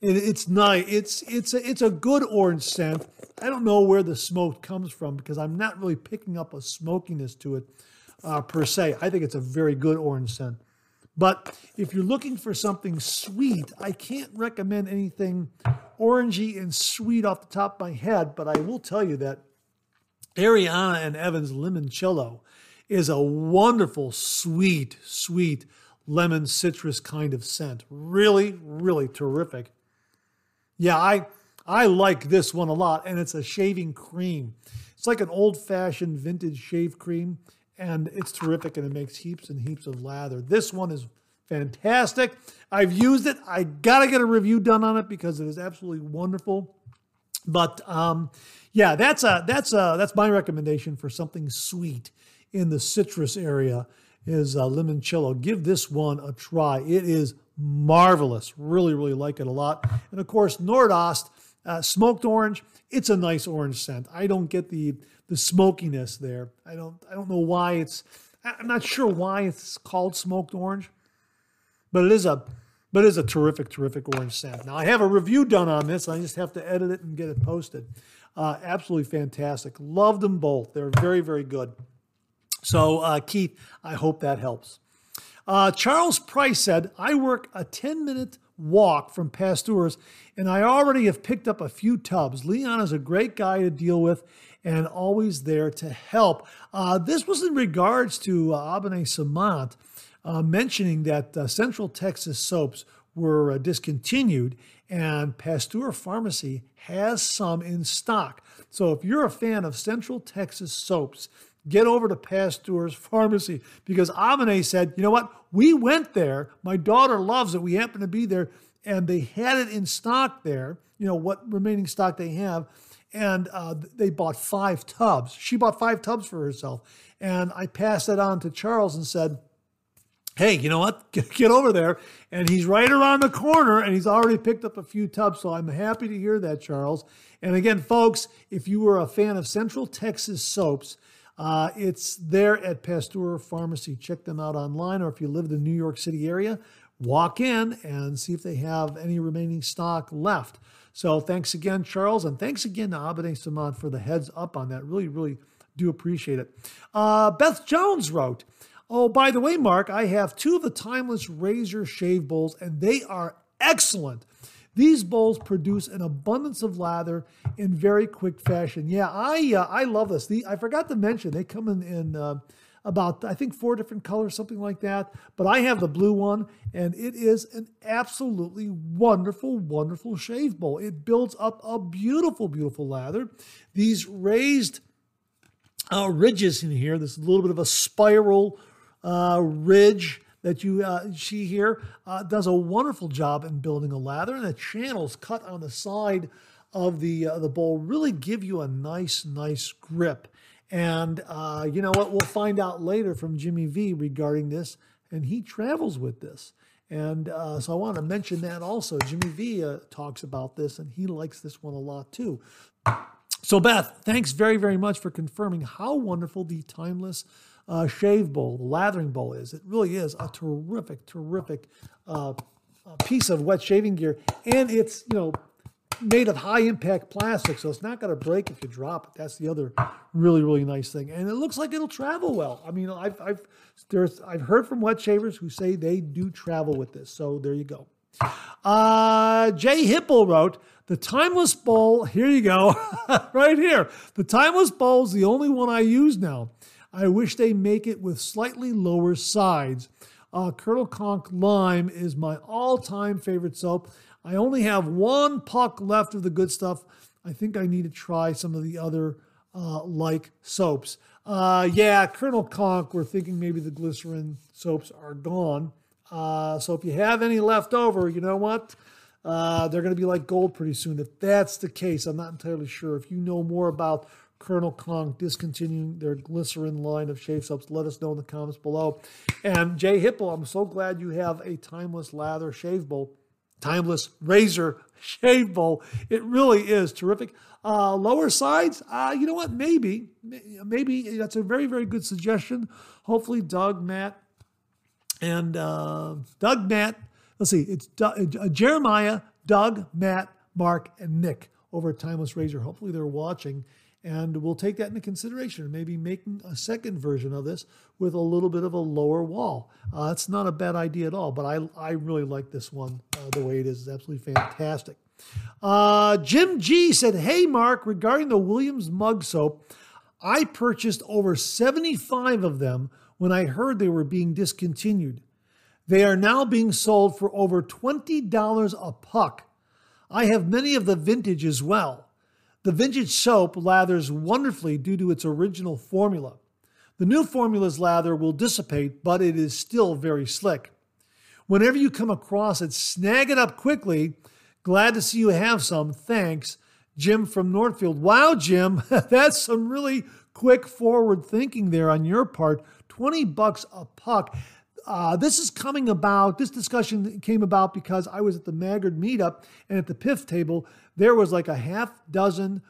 It, it's nice. It's, it's, a, it's a good orange scent. I don't know where the smoke comes from because I'm not really picking up a smokiness to it. Uh, per se. I think it's a very good orange scent. But if you're looking for something sweet, I can't recommend anything orangey and sweet off the top of my head, but I will tell you that Ariana and Evans Limoncello is a wonderful, sweet, sweet lemon citrus kind of scent. Really, really terrific. Yeah, I, I like this one a lot, and it's a shaving cream. It's like an old-fashioned vintage shave cream. And it's terrific, and it makes heaps and heaps of lather. This one is fantastic. I've used it. I got to get a review done on it because it is absolutely wonderful. But, um, yeah, that's a, that's a, that's my recommendation for something sweet in the citrus area is uh, Limoncello. Give this one a try. It is marvelous. Really, really like it a lot. And, of course, Nordost, uh, smoked orange. It's a nice orange scent. I don't get the... the smokiness there. I don't I don't know why it's I'm not sure why it's called smoked orange, but it is a but it is a terrific, terrific orange scent. Now I have a review done on this. I just have to edit it and get it posted. Uh, absolutely fantastic. Love them both. They're very, very good. So uh, Keith, I hope that helps. Uh, Charles Price said, I work a ten minute walk from Pasteur's and I already have picked up a few tubs. Leon is a great guy to deal with and always there to help. Uh, this was in regards to uh, Abene Samant uh, mentioning that uh, Central Texas soaps were uh, discontinued and Pasteur Pharmacy has some in stock. So if you're a fan of Central Texas soaps, get over to Pasteur's Pharmacy because Abene said, you know what, we went there. My daughter loves it. We happened to be there and they had it in stock there, you know, what remaining stock they have. And uh, they bought five tubs. She bought five tubs for herself. And I passed that on to Charles and said, hey, you know what? Get, get over there. And he's right around the corner, and he's already picked up a few tubs. So I'm happy to hear that, Charles. And again, folks, if you were a fan of Central Texas soaps, uh, it's there at Pasteur Pharmacy. Check them out online, or if you live in the New York City area, walk in and see if they have any remaining stock left. So thanks again, Charles, and thanks again to Abene Samant for the heads up on that. Really, really do appreciate it. Uh, Beth Jones wrote, oh, by the way, Mark, I have two of the Timeless Razor shave bowls, and they are excellent. These bowls produce an abundance of lather in very quick fashion. Yeah, I uh, I love this. The, I forgot to mention, they come in, in uh, about, I think, four different colors, something like that. But I have the blue one, and it is an absolutely wonderful, wonderful shave bowl. It builds up a beautiful, beautiful lather. These raised uh, ridges in here, this little bit of a spiral uh, ridge that you uh, see here, uh, does a wonderful job in building a lather. And the channels cut on the side of the, uh, the bowl really give you a nice, nice grip. And uh, you know what? We'll find out later from Jimmy V regarding this, and he travels with this. And uh, so I want to mention that also. Jimmy V uh, talks about this, and he likes this one a lot too. So Beth, thanks very, very much for confirming how wonderful the Timeless uh, Shave Bowl, the lathering bowl is. It really is a terrific, terrific uh, piece of wet shaving gear. And it's, you know, made of high-impact plastic, so it's not going to break if you drop it. That's the other really, really nice thing. And it looks like it'll travel well. I mean, I've I've, there's, I've heard from wet shavers who say they do travel with this, so there you go. Uh, Jay Hipple wrote, the Timeless Bowl, here you go, right here. The Timeless Bowl is the only one I use now. I wish they make it with slightly lower sides. Uh, Colonel Conk Lime is my all-time favorite soap. I only have one puck left of the good stuff. I think I need to try some of the other uh, like soaps. Uh, yeah, Colonel Conk, we're thinking maybe the glycerin soaps are gone. Uh, so if you have any left over, you know what? Uh, they're going to be like gold pretty soon. If that's the case, I'm not entirely sure. If you know more about Colonel Conk discontinuing their glycerin line of shave subs? Let us know in the comments below. And Jay Hipple, I'm so glad you have a Timeless Lather Shave Bowl. Timeless Razor Shave Bowl. It really is terrific. Uh, lower sides, uh, you know what? Maybe, maybe that's a very, very good suggestion. Hopefully Doug, Matt, and uh, Doug, Matt, let's see, it's Doug, uh, Jeremiah, Doug, Matt, Mark, and Nick over at Timeless Razor. Hopefully they're watching, and we'll take that into consideration, maybe making a second version of this with a little bit of a lower wall. Uh, it's not a bad idea at all, but I, I really like this one uh, the way it is. It's absolutely fantastic. Uh, Jim G said, hey, Mark, regarding the Williams mug soap, I purchased over seventy-five of them when I heard they were being discontinued. They are now being sold for over twenty dollars a puck. I have many of the vintage as well. The vintage soap lathers wonderfully due to its original formula. The new formula's lather will dissipate, but it is still very slick. Whenever you come across it, snag it up quickly. Glad to see you have some. Thanks, Jim from Northfield. Wow, Jim, that's some really quick forward thinking there on your part. twenty bucks a puck. Uh, this is coming about, this discussion came about because I was at the Maggard meetup, and at the P I F table, there was like a half dozen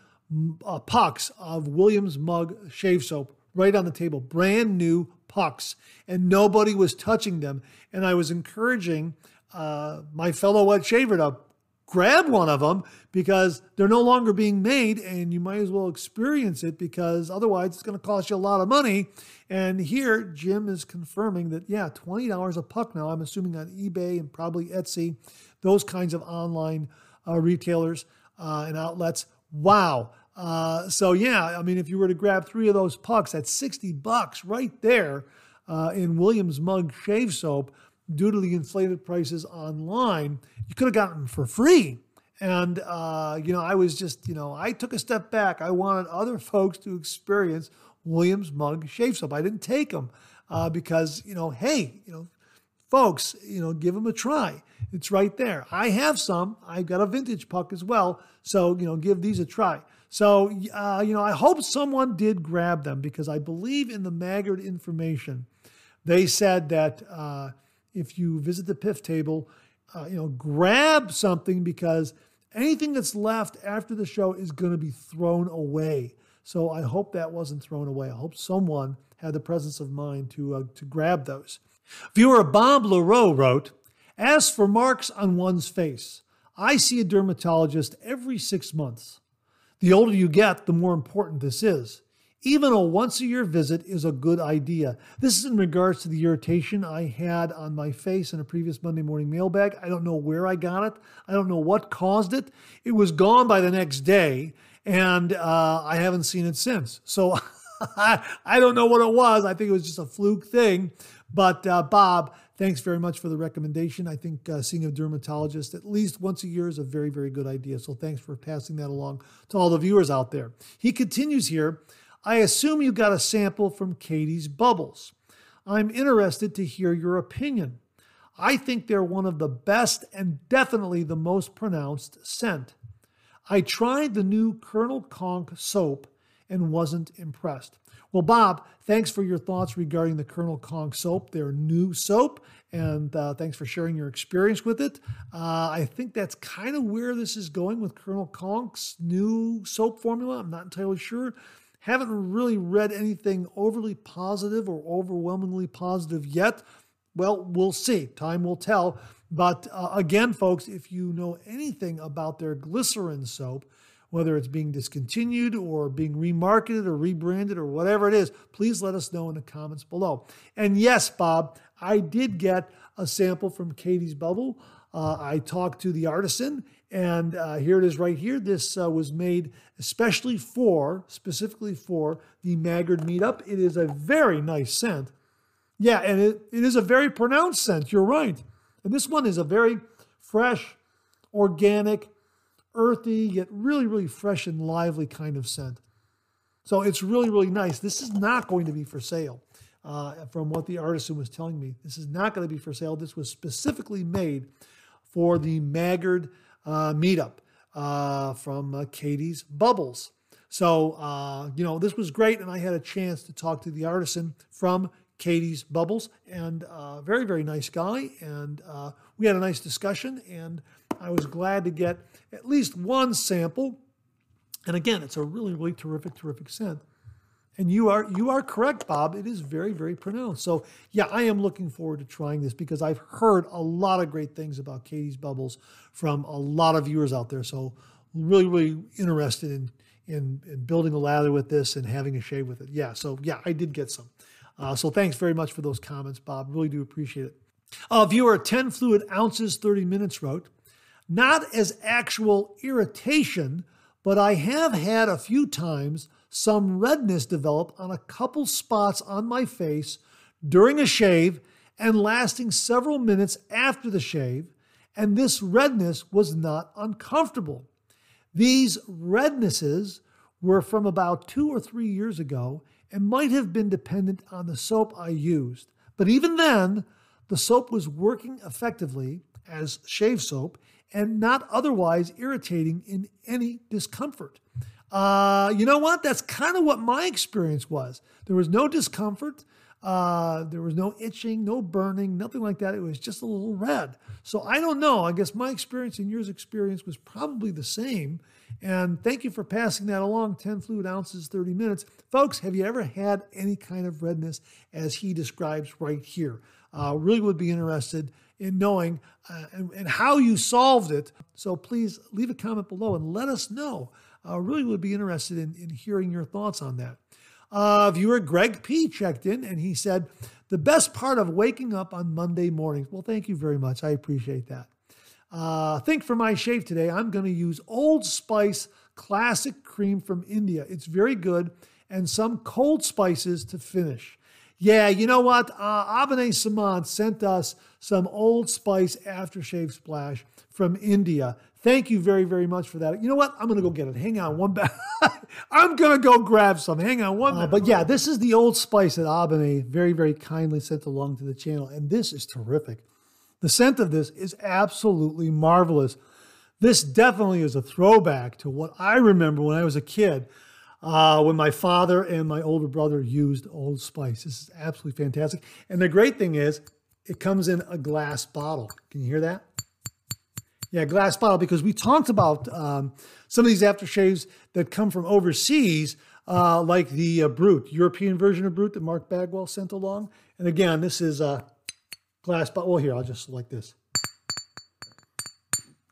uh, pucks of Williams Mug Shave Soap right on the table, brand new pucks, and nobody was touching them. And I was encouraging uh, my fellow wet shaver to grab one of them because they're no longer being made, and you might as well experience it because otherwise it's going to cost you a lot of money. And here Jim is confirming that, yeah, twenty dollars a puck now, I'm assuming on eBay and probably Etsy, those kinds of online uh, retailers uh, and outlets. Wow. Uh, so yeah, I mean, if you were to grab three of those pucks, that's sixty bucks right there uh, in Williams Mug Shave Soap. Due to the inflated prices online, you could have gotten for free. And, uh, you know, I was just, you know, I took a step back. I wanted other folks to experience Williams Mug Shave Soap. I didn't take them uh, because, you know, hey, you know, folks, you know, give them a try. It's right there. I have some. I've got a vintage puck as well. So, you know, give these a try. So, uh, you know, I hope someone did grab them because I believe in the Maggard information. They said that, uh, if you visit the P I F table, uh, you know, grab something because anything that's left after the show is going to be thrown away. So I hope that wasn't thrown away. I hope someone had the presence of mind to uh, to grab those. Viewer Bob LaRoe wrote, as for marks on one's face, I see a dermatologist every six months. The older you get, the more important this is. Even a once-a-year visit is a good idea. This is in regards to the irritation I had on my face in a previous Monday morning mailbag. I don't know where I got it. I don't know what caused it. It was gone by the next day, and uh, I haven't seen it since. So I, I don't know what it was. I think it was just a fluke thing. But uh, Bob, thanks very much for the recommendation. I think uh, seeing a dermatologist at least once a year is a very, very good idea. So thanks for passing that along to all the viewers out there. He continues here. I assume you got a sample from Katie's Bubbles. I'm interested to hear your opinion. I think they're one of the best and definitely the most pronounced scent. I tried the new Colonel Conk soap and wasn't impressed. Well, Bob, thanks for your thoughts regarding the Colonel Conk soap, their new soap, and uh, thanks for sharing your experience with it. Uh, I think that's kind of where this is going with Colonel Conk's new soap formula. I'm not entirely sure. Haven't really read anything overly positive or overwhelmingly positive yet. Well, we'll see. Time will tell. But uh, again, folks, if you know anything about their glycerin soap, whether it's being discontinued or being remarketed or rebranded or whatever it is, please let us know in the comments below. And yes, Bob, I did get a sample from Katie's Bubble. Uh, I talked to the artisan, and uh, here it is right here. This uh, was made especially for, specifically for the Maggard meetup. It is a very nice scent. Yeah, and it, it is a very pronounced scent. You're right. And this one is a very fresh, organic, earthy, yet really, really fresh and lively kind of scent. So it's really, really nice. This is not going to be for sale. Uh, from what the artisan was telling me, this is not going to be for sale. This was specifically made for the Maggard uh, meetup uh, from uh, Katie's Bubbles. So, uh, you know, this was great, and I had a chance to talk to the artisan from Katie's Bubbles, and uh, very, very nice guy, and uh, we had a nice discussion, and I was glad to get at least one sample. And again, it's a really, really terrific, terrific scent. And you are you are correct, Bob. It is very, very pronounced. So, yeah, I am looking forward to trying this because I've heard a lot of great things about Katie's Bubbles from a lot of viewers out there. So, really, really interested in, in, in building a lather with this and having a shave with it. Yeah, so, yeah, I did get some. Uh, so, thanks very much for those comments, Bob. Really do appreciate it. Uh, viewer, ten fluid ounces, thirty minutes wrote, not as actual irritation, but I have had a few times some redness developed on a couple spots on my face during a shave and lasting several minutes after the shave, and this redness was not uncomfortable. These rednesses were from about two or three years ago and might have been dependent on the soap I used. But even then, the soap was working effectively as shave soap and not otherwise irritating in any discomfort. Uh, you know what? That's kind of what my experience was. There was no discomfort. Uh, there was no itching, no burning, nothing like that. It was just a little red. So I don't know. I guess my experience and yours experience was probably the same. And thank you for passing that along, ten fluid ounces, thirty minutes. Folks, have you ever had any kind of redness as he describes right here? Uh, really would be interested in knowing uh, and, and how you solved it. So please leave a comment below and let us know. I uh, really would be interested in, in hearing your thoughts on that. Uh, viewer Greg P. checked in, and he said, the best part of waking up on Monday mornings. Well, thank you very much. I appreciate that. Uh, think for my shave today, I'm going to use Old Spice Classic Cream from India. It's very good, and some cold spices to finish. Yeah, you know what? Uh, Abhinay Samant sent us some Old Spice Aftershave Splash from India. Thank you very, very much for that. You know what? I'm going to go get it. Hang on one back. I'm going to go grab some. Hang on one uh, minute. But yeah, this is the Old Spice that Abhinay very, very kindly sent along to the channel. And this is terrific. The scent of this is absolutely marvelous. This definitely is a throwback to what I remember when I was a kid, uh, when my father and my older brother used Old Spice. This is absolutely fantastic. And the great thing is it comes in a glass bottle. Can you hear that? Yeah, glass bottle, because we talked about um, some of these aftershaves that come from overseas, uh, like the uh, Brut, European version of Brut that Mark Bagwell sent along. And again, this is a glass bottle. Well, here, I'll just select this.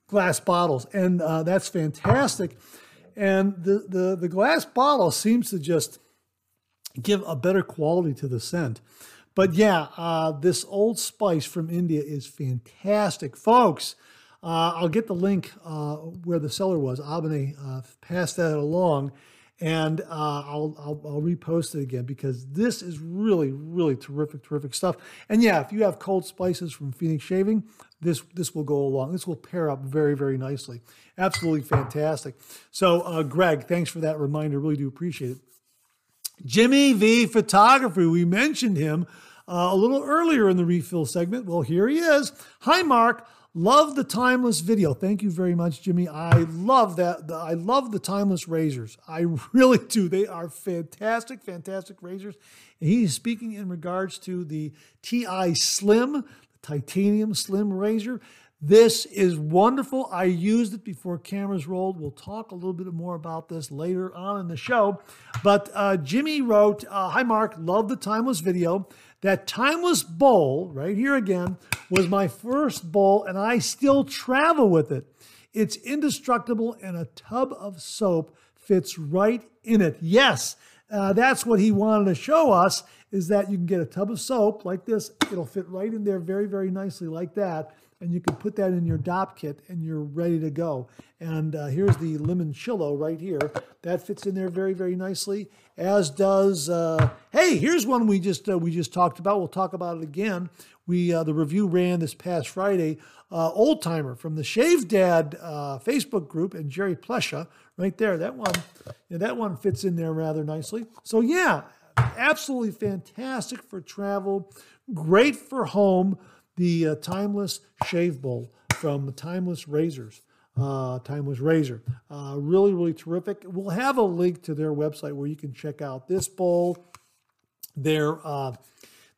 Glass bottles, and uh, that's fantastic. And the, the, the glass bottle seems to just give a better quality to the scent. But yeah, uh, this Old Spice from India is fantastic, folks. Uh, I'll get the link uh, where the seller was. Abhinay uh, passed that along, and uh, I'll, I'll, I'll repost it again because this is really, really terrific, terrific stuff. And yeah, if you have cold spices from Phoenix Shaving, this this will go along. This will pair up very, very nicely. Absolutely fantastic. So, uh, Greg, thanks for that reminder. Really do appreciate it. Jimmy V Photography, we mentioned him uh, a little earlier in the refill segment. Well, here he is. Hi, Mark. Love the Timeless video. Thank you very much, Jimmy. I love that. I love the Timeless razors. I really do. They are fantastic, fantastic razors. And he's speaking in regards to the T I Slim, the titanium slim razor. This is wonderful. I used it before cameras rolled. We'll talk a little bit more about this later on in the show. But uh, Jimmy wrote, uh, hi, Mark. Love the Timeless video. That Timeless bowl, right here again, was my first bowl, and I still travel with it. It's indestructible, and a tub of soap fits right in it. Yes, uh, that's what he wanted to show us, is that you can get a tub of soap like this. It'll fit right in there very, very nicely like that, and you can put that in your D O P kit, and you're ready to go. And uh, here's the Limoncello right here. That fits in there very, very nicely, as does, uh, hey, here's one we just uh, we just talked about. We'll talk about it again. We uh, the review ran this past Friday. Uh, Old Timer from the Shave Dad uh, Facebook group and Jerry Plesha right there. That one, yeah, that one fits in there rather nicely. So, yeah, absolutely fantastic for travel, great for home, the uh, Timeless Shave Bowl from Timeless Razors. uh, Timeless Razor. Uh, really, really terrific. We'll have a link to their website where you can check out this bowl, their, uh,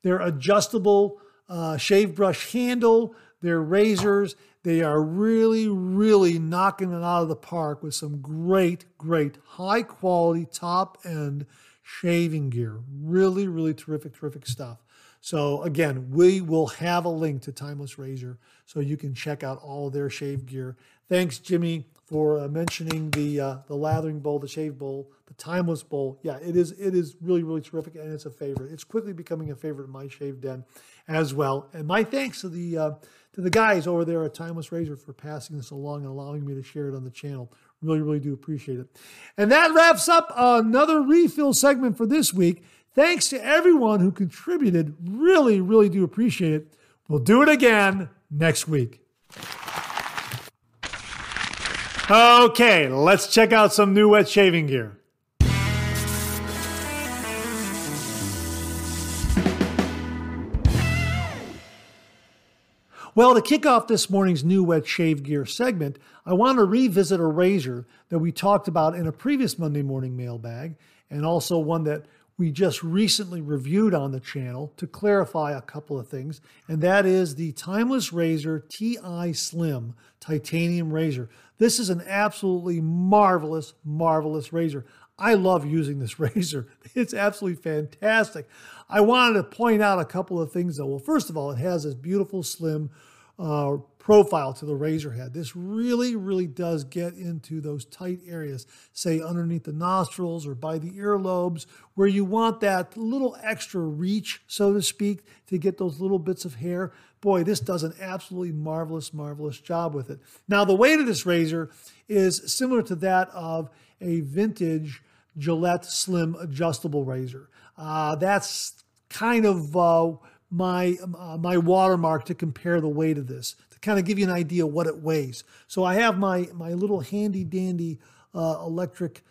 their adjustable uh, shave brush handle, their razors. They are really, really knocking it out of the park with some great, great, high-quality top-end shaving gear. Really, really terrific, terrific stuff. So, again, we will have a link to Timeless Razor so you can check out all their shave gear. Thanks, Jimmy, for uh, mentioning the uh, the lathering bowl, the shave bowl, the Timeless bowl. Yeah, it is it is really, really terrific, and it's a favorite. It's quickly becoming a favorite in my shave den as well. And my thanks to the... Uh, to the guys over there at Timeless Razor for passing this along and allowing me to share it on the channel. Really, really do appreciate it. And that wraps up another refill segment for this week. Thanks to everyone who contributed. Really, really do appreciate it. We'll do it again next week. Okay, let's check out some new wet shaving gear. Well, to kick off this morning's new wet shave gear segment, I want to revisit a razor that we talked about in a previous Monday morning mailbag, and also one that we just recently reviewed on the channel to clarify a couple of things, and that is the Timeless Razor T I Slim Titanium Razor. This is an absolutely marvelous, marvelous razor. I love using this razor. It's absolutely fantastic. I wanted to point out a couple of things, though. Well, first of all, it has this beautiful, slim uh, profile to the razor head. This really, really does get into those tight areas, say underneath the nostrils or by the earlobes, where you want that little extra reach, so to speak, to get those little bits of hair. Boy, this does an absolutely marvelous, marvelous job with it. Now, the weight of this razor is similar to that of a vintage Gillette Slim Adjustable Razor. Uh, that's kind of uh, my, uh, my watermark to compare the weight of this, to kind of give you an idea what it weighs. So I have my, my little handy-dandy uh, electric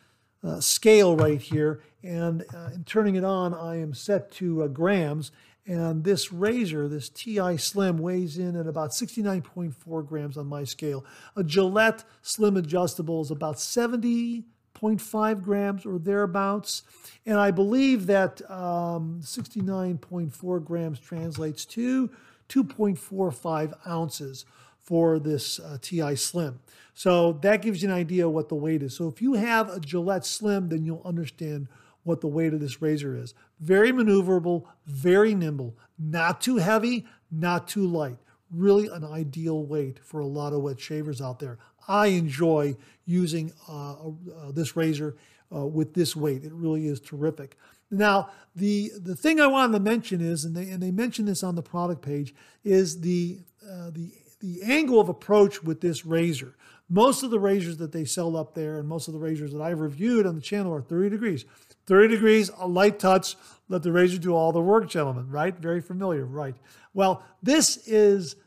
uh, scale right here, and uh, in turning it on, I am set to uh, grams, and this razor, this T I Slim, weighs in at about sixty-nine point four grams on my scale. A Gillette Slim Adjustable is about seventy point five grams or thereabouts, and I believe that um, sixty-nine point four grams translates to two point four five ounces for this uh, T I Slim. So that gives you an idea what the weight is. So if you have a Gillette Slim, then you'll understand what the weight of this razor is. Very maneuverable, very nimble, not too heavy, not too light. Really an ideal weight for a lot of wet shavers out there. I enjoy using uh, uh, this razor uh, with this weight. It really is terrific. Now, the, the thing I wanted to mention is, and they, and they mentioned this on the product page, is the, uh, the, the angle of approach with this razor. Most of the razors that they sell up there and most of the razors that I've reviewed on the channel are thirty degrees. thirty degrees, a light touch, let the razor do all the work, gentlemen, right? Very familiar, right? Well, this is...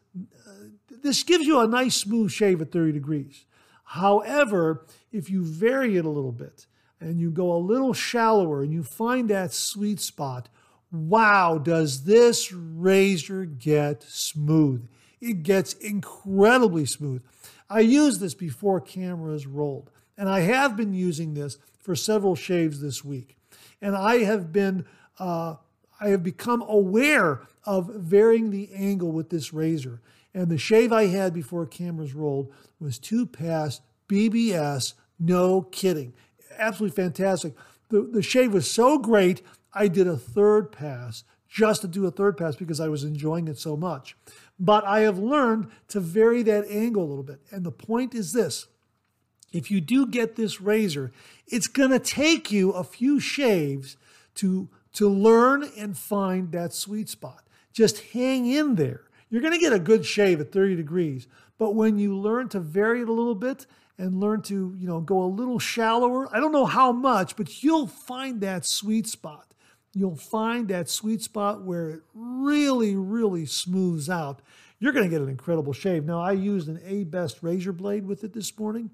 This gives you a nice smooth shave at thirty degrees. However, if you vary it a little bit and you go a little shallower and you find that sweet spot, wow, does this razor get smooth. It gets incredibly smooth. I used this before cameras rolled, and I have been using this for several shaves this week. And I have been, uh, I have become aware of varying the angle with this razor. And the shave I had before cameras rolled was two past B B S, no kidding. Absolutely fantastic. The, the shave was so great, I did a third pass, just to do a third pass because I was enjoying it so much. But I have learned to vary that angle a little bit. And the point is this. If you do get this razor, it's going to take you a few shaves to, to learn and find that sweet spot. Just hang in there. You're going to get a good shave at thirty degrees, but when you learn to vary it a little bit and learn to, you know, go a little shallower, I don't know how much, but you'll find that sweet spot. You'll find that sweet spot where it really, really smooths out. You're going to get an incredible shave. Now, I used an A-Best razor blade with it this morning.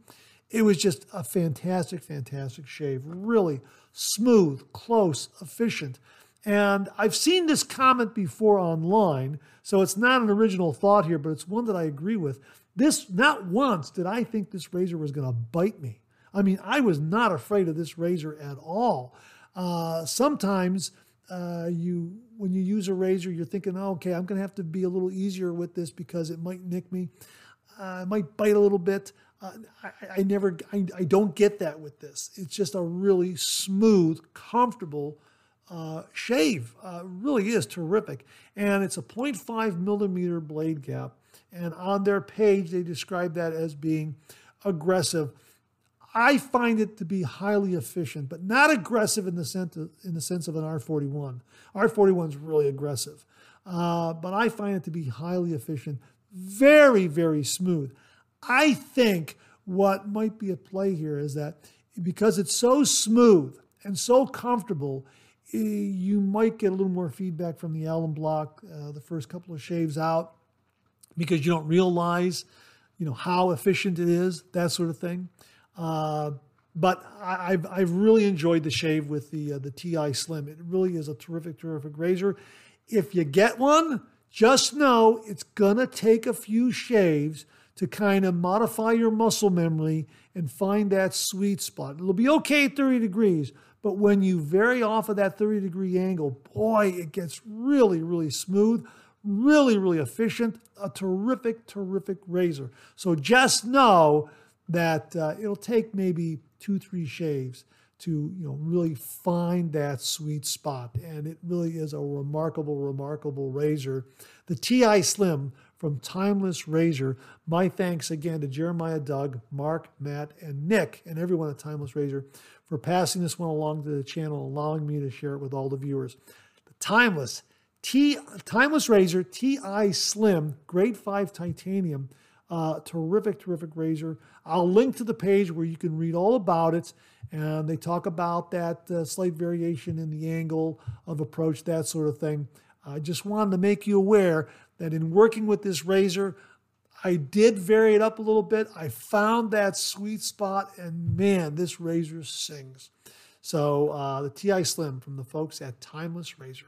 It was just a fantastic, fantastic shave. Really smooth, close, efficient. And I've seen this comment before online, so it's not an original thought here, but it's one that I agree with. This, not once did I think this razor was going to bite me. I mean, I was not afraid of this razor at all. Uh, sometimes uh, you, when you use a razor, you're thinking, oh, okay, I'm going to have to be a little easier with this because it might nick me. Uh, it might bite a little bit. Uh, I, I never, I, I don't get that with this. It's just a really smooth, comfortable uh, shave. Uh, really is terrific. And it's a point five millimeter blade gap. And on their page, they describe that as being aggressive. I find it to be highly efficient, but not aggressive in the sense of, in the sense of an R forty-one. R forty-one is really aggressive, uh, but I find it to be highly efficient, very, very smooth. I think what might be at play here is that because it's so smooth and so comfortable, you might get a little more feedback from the alum block uh, the first couple of shaves out because you don't realize, you know, how efficient it is, that sort of thing. Uh, but I, I've, I've really enjoyed the shave with the, uh, the T I Slim. It really is a terrific, terrific razor. If you get one, just know it's going to take a few shaves to kind of modify your muscle memory and find that sweet spot. It'll be okay at thirty degrees, but when you vary off of that thirty degree angle, boy, it gets really, really smooth, really, really efficient, a terrific, terrific razor. So just know that uh, it'll take maybe two, three shaves to, you know, really find that sweet spot. And it really is a remarkable, remarkable razor. The T I Slim from Timeless Razor. My thanks again to Jeremiah, Doug, Mark, Matt, and Nick, and everyone at Timeless Razor for passing this one along to the channel, allowing me to share it with all the viewers. The Timeless, T, Timeless Razor T I Slim, grade five titanium. Uh, terrific, terrific razor. I'll link to the page where you can read all about it. And they talk about that uh, slight variation in the angle of approach, that sort of thing. I just wanted to make you aware that in working with this razor, I did vary it up a little bit. I found that sweet spot, and man, this razor sings. So uh, the T I Slim from the folks at Timeless Razor.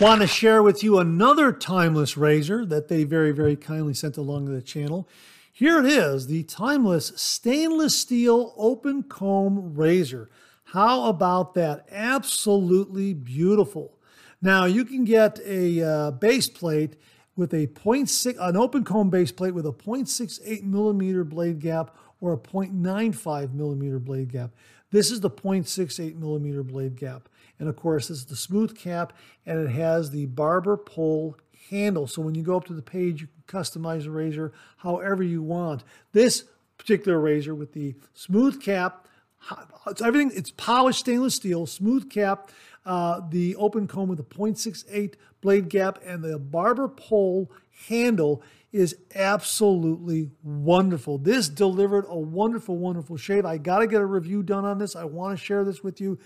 Want to share with you another Timeless razor that they very, very kindly sent along to the channel. Here it is, the Timeless Stainless Steel Open Comb Razor. How about that? Absolutely beautiful. Now, you can get a uh, base plate with a point six, an open comb base plate with a point six eight millimeter blade gap or a point nine five millimeter blade gap. This is the point six eight millimeter blade gap. And of course, this is the smooth cap, and it has the barber pole handle. So when you go up to the page, you can customize the razor however you want. This particular razor with the smooth cap, it's everything, it's polished stainless steel, smooth cap, uh, the open comb with a point six eight blade gap, and the barber pole handle is absolutely wonderful. This delivered a wonderful, wonderful shave. I got to get a review done on this. I want to share this with you.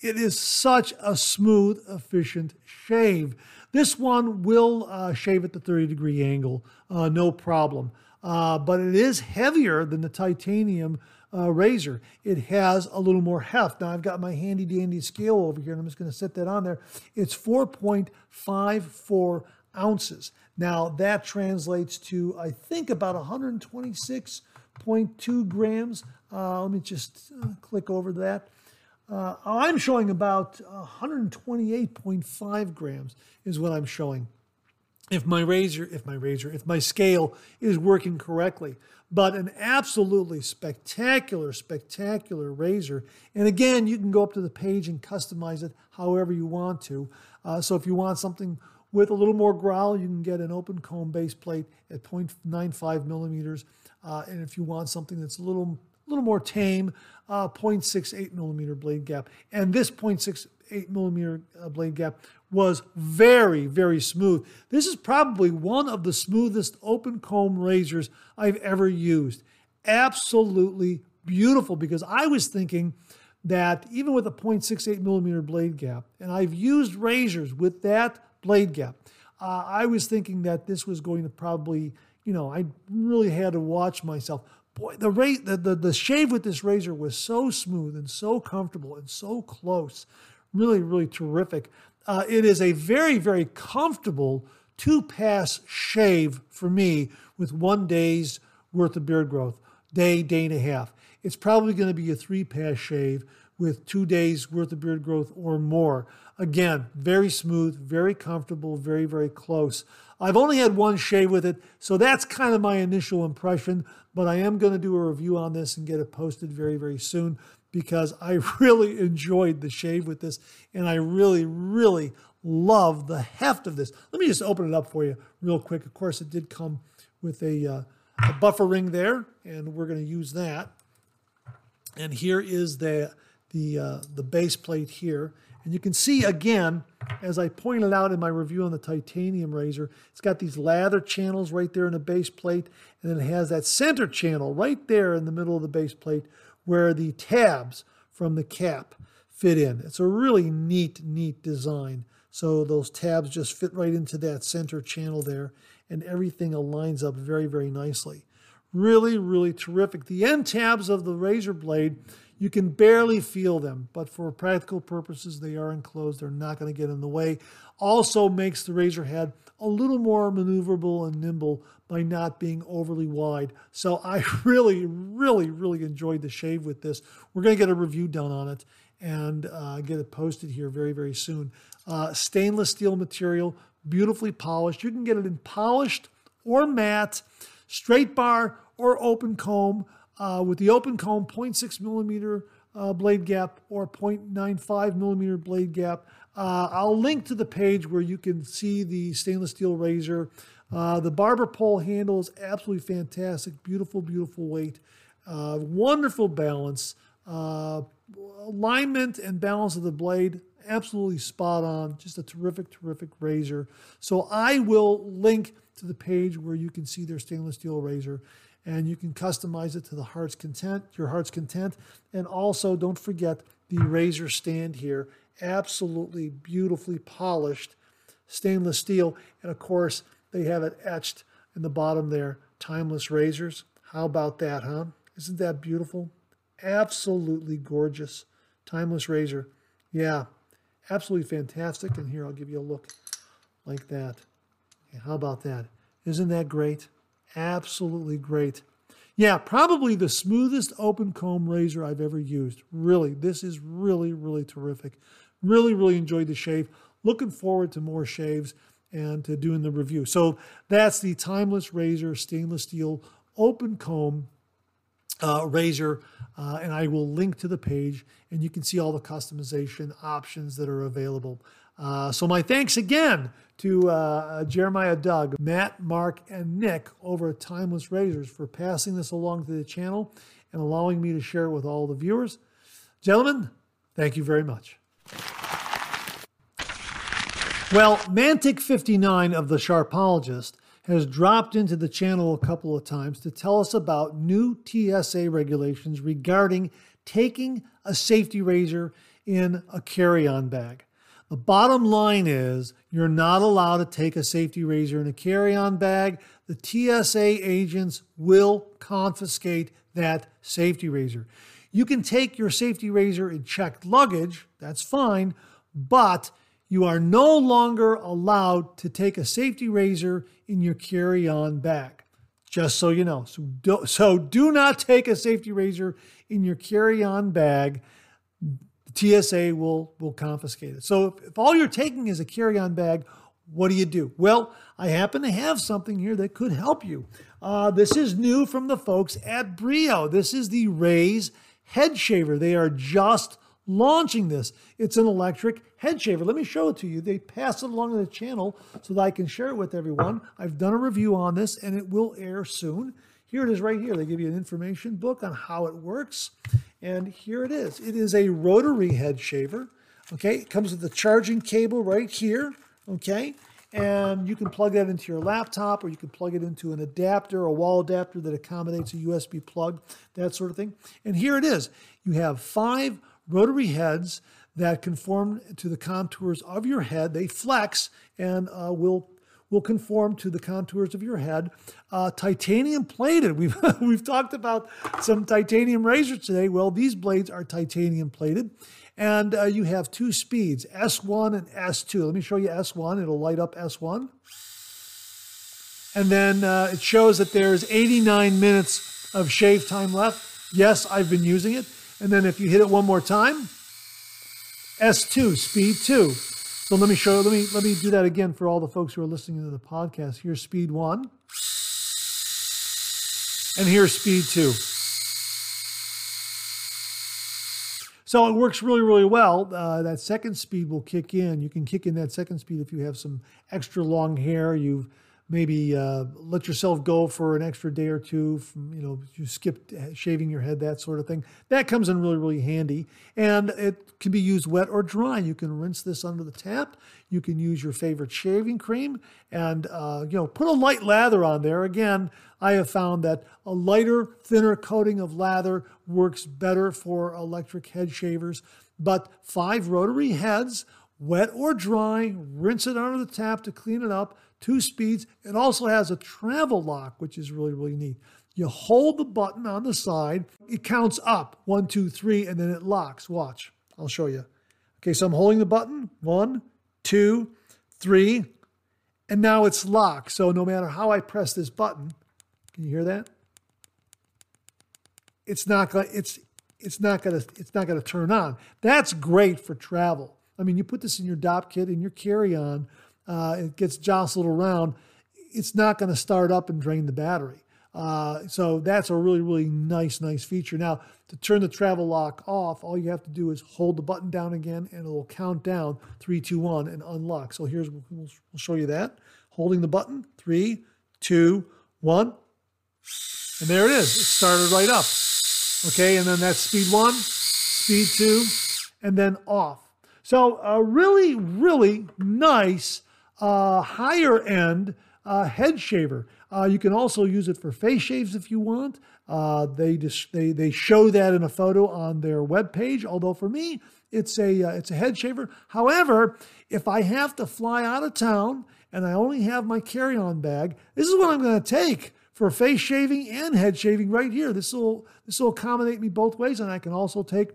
It is such a smooth, efficient shave. This one will uh, shave at the thirty degree angle, uh, no problem. Uh, but it is heavier than the titanium uh, razor. It has a little more heft. Now I've got my handy dandy scale over here and I'm just gonna set that on there. It's four point five four ounces. Now that translates to, I think, about one hundred twenty-six point two grams. Uh, let me just uh, click over that. Uh, I'm showing about one hundred twenty-eight point five grams is what I'm showing. If my razor, if my razor, if my scale is working correctly. But an absolutely spectacular, spectacular razor. And again, you can go up to the page and customize it however you want to. Uh, so if you want something with a little more growl, you can get an open comb base plate at point nine five millimeters. Uh, and if you want something that's a little A little more tame, uh, point six eight millimeter blade gap. And this point six eight millimeter uh, blade gap was very, very smooth. This is probably one of the smoothest open comb razors I've ever used. Absolutely beautiful, because I was thinking that even with a point six eight millimeter blade gap, and I've used razors with that blade gap, uh, I was thinking that this was going to probably, you know, I really had to watch myself. Boy, the, the, the, the shave with this razor was so smooth and so comfortable and so close. Really, really terrific. Uh, it is a very, very comfortable two-pass shave for me with one day's worth of beard growth, day, day and a half. It's probably going to be a three-pass shave with two days worth of beard growth or more. Again, very smooth, very comfortable, very, very close. I've only had one shave with it, so that's kind of my initial impression, but I am going to do a review on this and get it posted very, very soon because I really enjoyed the shave with this, and I really, really love the heft of this. Let me just open it up for you real quick. Of course, it did come with a, uh, a buffer ring there, and we're going to use that. And here is the, the, uh, the base plate here. And you can see, again, as I pointed out in my review on the titanium razor, it's got these lather channels right there in the base plate, and then it has that center channel right there in the middle of the base plate where the tabs from the cap fit in. It's a really neat, neat design. So those tabs just fit right into that center channel there, and everything aligns up very, very nicely. Really, really terrific. The end tabs of the razor blade, you can barely feel them, but for practical purposes, they are enclosed. They're not going to get in the way. Also makes the razor head a little more maneuverable and nimble by not being overly wide. So I really, really, really enjoyed the shave with this. We're going to get a review done on it and uh, get it posted here very, very soon. Uh, stainless steel material, beautifully polished. You can get it in polished or matte, straight bar or open comb. Uh, with the open comb, zero point six millimeter uh, blade gap or zero point nine five millimeter blade gap. Uh, I'll link to the page where you can see the stainless steel razor. Uh, the barber pole handle is absolutely fantastic. Beautiful, beautiful weight. Uh, wonderful balance. Uh, alignment and balance of the blade, absolutely spot on. Just a terrific, terrific razor. So I will link to the page where you can see their stainless steel razor. And you can customize it to the heart's content, your heart's content. And also, don't forget the razor stand here. Absolutely beautifully polished stainless steel. And, of course, they have it etched in the bottom there, Timeless Razors. How about that, huh? Isn't that beautiful? Absolutely gorgeous. Timeless Razor. Yeah, absolutely fantastic. And here, I'll give you a look like that. Yeah, how about that? Isn't that great? Absolutely great. Yeah, probably the smoothest open comb razor I've ever used. Really, this is really, really terrific. Really, really enjoyed the shave. Looking forward to more shaves and to doing the review. So that's the Timeless Razor stainless steel open comb uh, razor. Uh, and I will link to the page and you can see all the customization options that are available. Uh, so my thanks again to uh, Jeremiah, Doug, Matt, Mark, and Nick over at Timeless Razors for passing this along to the channel and allowing me to share it with all the viewers. Gentlemen, thank you very much. Well, Mantic fifty-nine of The Sharpologist has dropped into the channel a couple of times to tell us about new T S A regulations regarding taking a safety razor in a carry-on bag. The bottom line is you're not allowed to take a safety razor in a carry-on bag. The T S A agents will confiscate that safety razor. You can take your safety razor in checked luggage. That's fine. But you are no longer allowed to take a safety razor in your carry-on bag. Just so you know. So do, so do not take a safety razor in your carry-on bag. T S A will, will confiscate it. So if, if all you're taking is a carry-on bag, what do you do? Well, I happen to have something here that could help you. Uh, this is new from the folks at Brio. This is the Raise Head Shaver. They are just launching this. It's an electric head shaver. Let me show it to you. They pass it along to the channel so that I can share it with everyone. I've done a review on this, and it will air soon. Here it is right here. They give you an information book on how it works. And here it is. It is a rotary head shaver. Okay, it comes with the charging cable right here. Okay, and you can plug that into your laptop or you can plug it into an adapter, a wall adapter that accommodates a U S B plug, that sort of thing. And here it is. You have five rotary heads that conform to the contours of your head. They flex and uh, will will conform to the contours of your head. Uh, titanium plated. We've, we've talked about some titanium razors today. Well, these blades are titanium plated. And uh, you have two speeds, S one and S two. Let me show you S one. It'll light up S one. And then uh, it shows that there's eighty-nine minutes of shave time left. Yes, I've been using it. And then if you hit it one more time, S two, speed two. So let me show, let me, let me do that again for all the folks who are listening to the podcast. Here's speed one. And here's speed two. So it works really, really well. Uh, that second speed will kick in. You can kick in that second speed if you have some extra long hair. You've maybe uh, let yourself go for an extra day or two. From, you know, you skipped shaving your head, that sort of thing. That comes in really, really handy. And it can be used wet or dry. You can rinse this under the tap. You can use your favorite shaving cream and, uh, you know, put a light lather on there. Again, I have found that a lighter, thinner coating of lather works better for electric head shavers. But five rotary heads, wet or dry, rinse it under the tap to clean it up. Two speeds. It also has a travel lock, which is really, really neat. You hold the button on the side. It counts up. One, two, three, and then it locks. Watch. I'll show you. Okay, so I'm holding the button. One, two, three, and now it's locked. So no matter how I press this button, can you hear that? It's not gonna, it's, it's not gonna, it's not gonna turn on. That's great for travel. I mean, you put this in your dop kit, in your carry-on, Uh, it gets jostled around, it's not going to start up and drain the battery. Uh, so that's a really, really nice, nice feature. Now, to turn the travel lock off, all you have to do is hold the button down again, and it'll count down, three, two, one, and unlock. So here's, we'll, we'll show you that. Holding the button, three, two, one, and there it is. It started right up. Okay, and then that's speed one, speed two, and then off. So a really, really nice Uh, higher end uh, head shaver. Uh, you can also use it for face shaves if you want. Uh, they just they they show that in a photo on their webpage. Although for me, it's a uh, it's a head shaver. However, if I have to fly out of town and I only have my carry-on bag, this is what I'm going to take for face shaving and head shaving right here. This will this will accommodate me both ways, and I can also take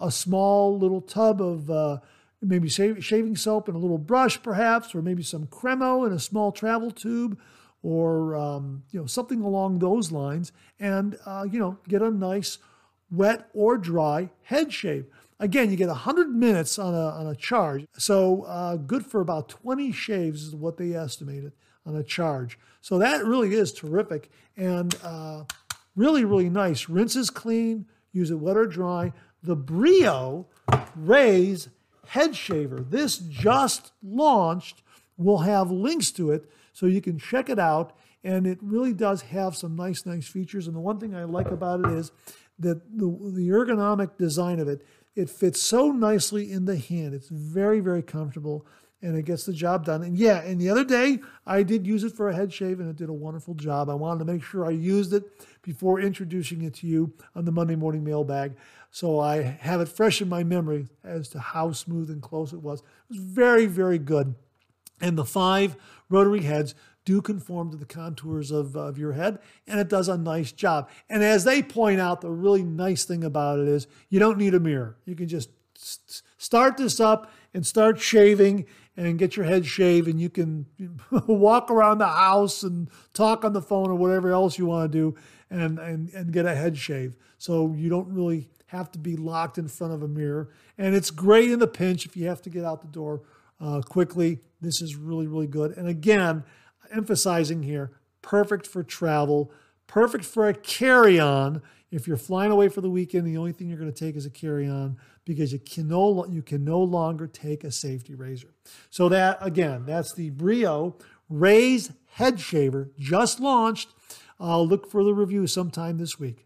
a small little tub of. Uh, Maybe shaving soap and a little brush, perhaps, or maybe some Cremo in a small travel tube, or um, you know, something along those lines, and uh, you know, get a nice wet or dry head shave. Again, you get one hundred minutes on a on a charge, so uh, good for about twenty shaves is what they estimated on a charge. So that really is terrific and uh, really, really nice. Rinse is clean. Use it wet or dry. The Brio Raise Head shaver. This just launched. We'll have links to it so you can check it out. And it really does have some nice, nice features. And the one thing I like about it is that the, the ergonomic design of it, it fits so nicely in the hand. It's very, very comfortable and it gets the job done. And yeah, and the other day I did use it for a head shave and it did a wonderful job. I wanted to make sure I used it before introducing it to you on the Monday morning mailbag. So I have it fresh in my memory as to how smooth and close it was. It was very, very good. And the five rotary heads do conform to the contours of, of your head, and it does a nice job. And as they point out, the really nice thing about it is you don't need a mirror. You can just st- start this up and start shaving and get your head shaved, and you can walk around the house and talk on the phone or whatever else you want to do and, and, and get a head shave. So you don't really have to be locked in front of a mirror. And it's great in the pinch if you have to get out the door uh, quickly. This is really, really good. And again, emphasizing here, perfect for travel, perfect for a carry-on. If you're flying away for the weekend, the only thing you're going to take is a carry-on because you can no, you can no longer take a safety razor. So that, again, that's the Brio Raise Head Shaver, just launched. I'll look for the review sometime this week.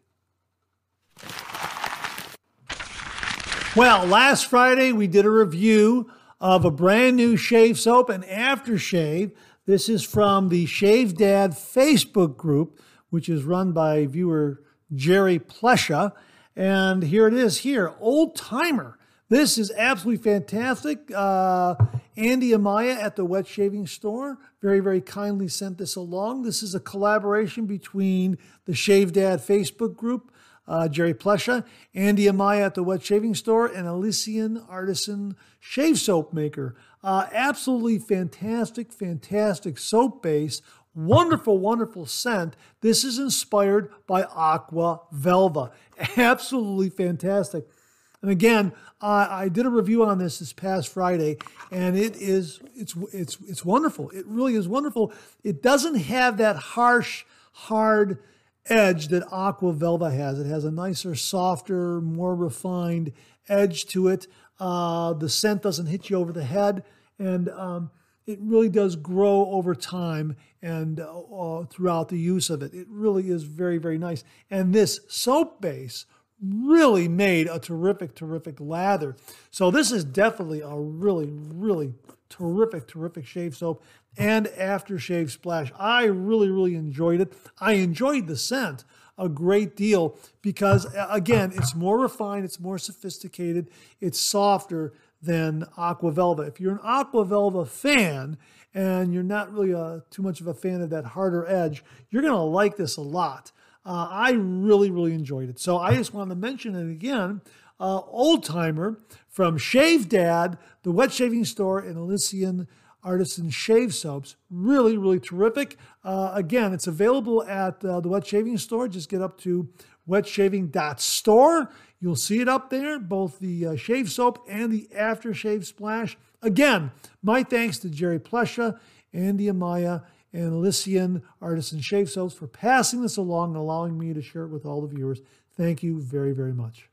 Well, last Friday we did a review of a brand new shave soap and aftershave. This is from the Shave Dad Facebook group, which is run by viewer Jerry Plesha. And here it is here, Old Timer. This is absolutely fantastic. Uh, Andy Amaya at the Wet Shaving Store very, very kindly sent this along. This is a collaboration between the Shave Dad Facebook group, uh, Jerry Plesha, Andy Amaya at the Wet Shaving Store, and Elysian Artisan Shave Soap Maker. Uh, absolutely fantastic, fantastic soap base. Wonderful, wonderful scent. This is inspired by Aqua Velva. Absolutely fantastic. And again, uh, I did a review on this this past Friday, and it is it's it's it's wonderful. It really is wonderful. It doesn't have that harsh, hard edge that Aqua Velva has. It has a nicer, softer, more refined edge to it. Uh, the scent doesn't hit you over the head, and um, it really does grow over time and uh, throughout the use of it. It really is very, very nice. And this soap base really made a terrific, terrific lather. So this is definitely a really, really terrific, terrific shave soap and aftershave splash. I really, really enjoyed it. I enjoyed the scent a great deal because, again, it's more refined, it's more sophisticated, it's softer than Aqua Velva. If you're an Aqua Velva fan and you're not really a, too much of a fan of that harder edge, you're going to like this a lot. Uh, I really, really enjoyed it. So I just wanted to mention it again. Uh, Old Timer from Shave Dad, the Wet Shaving Store, and Elysian Artisan Shave Soaps. Really, really terrific. Uh, again, it's available at uh, the Wet Shaving Store. Just get up to wet shaving dot store. You'll see it up there, both the uh, shave soap and the aftershave splash. Again, my thanks to Jerry Plesha, Andy Amaya, and Elysian Artisan Shave Soaps for passing this along and allowing me to share it with all the viewers. Thank you very, very much.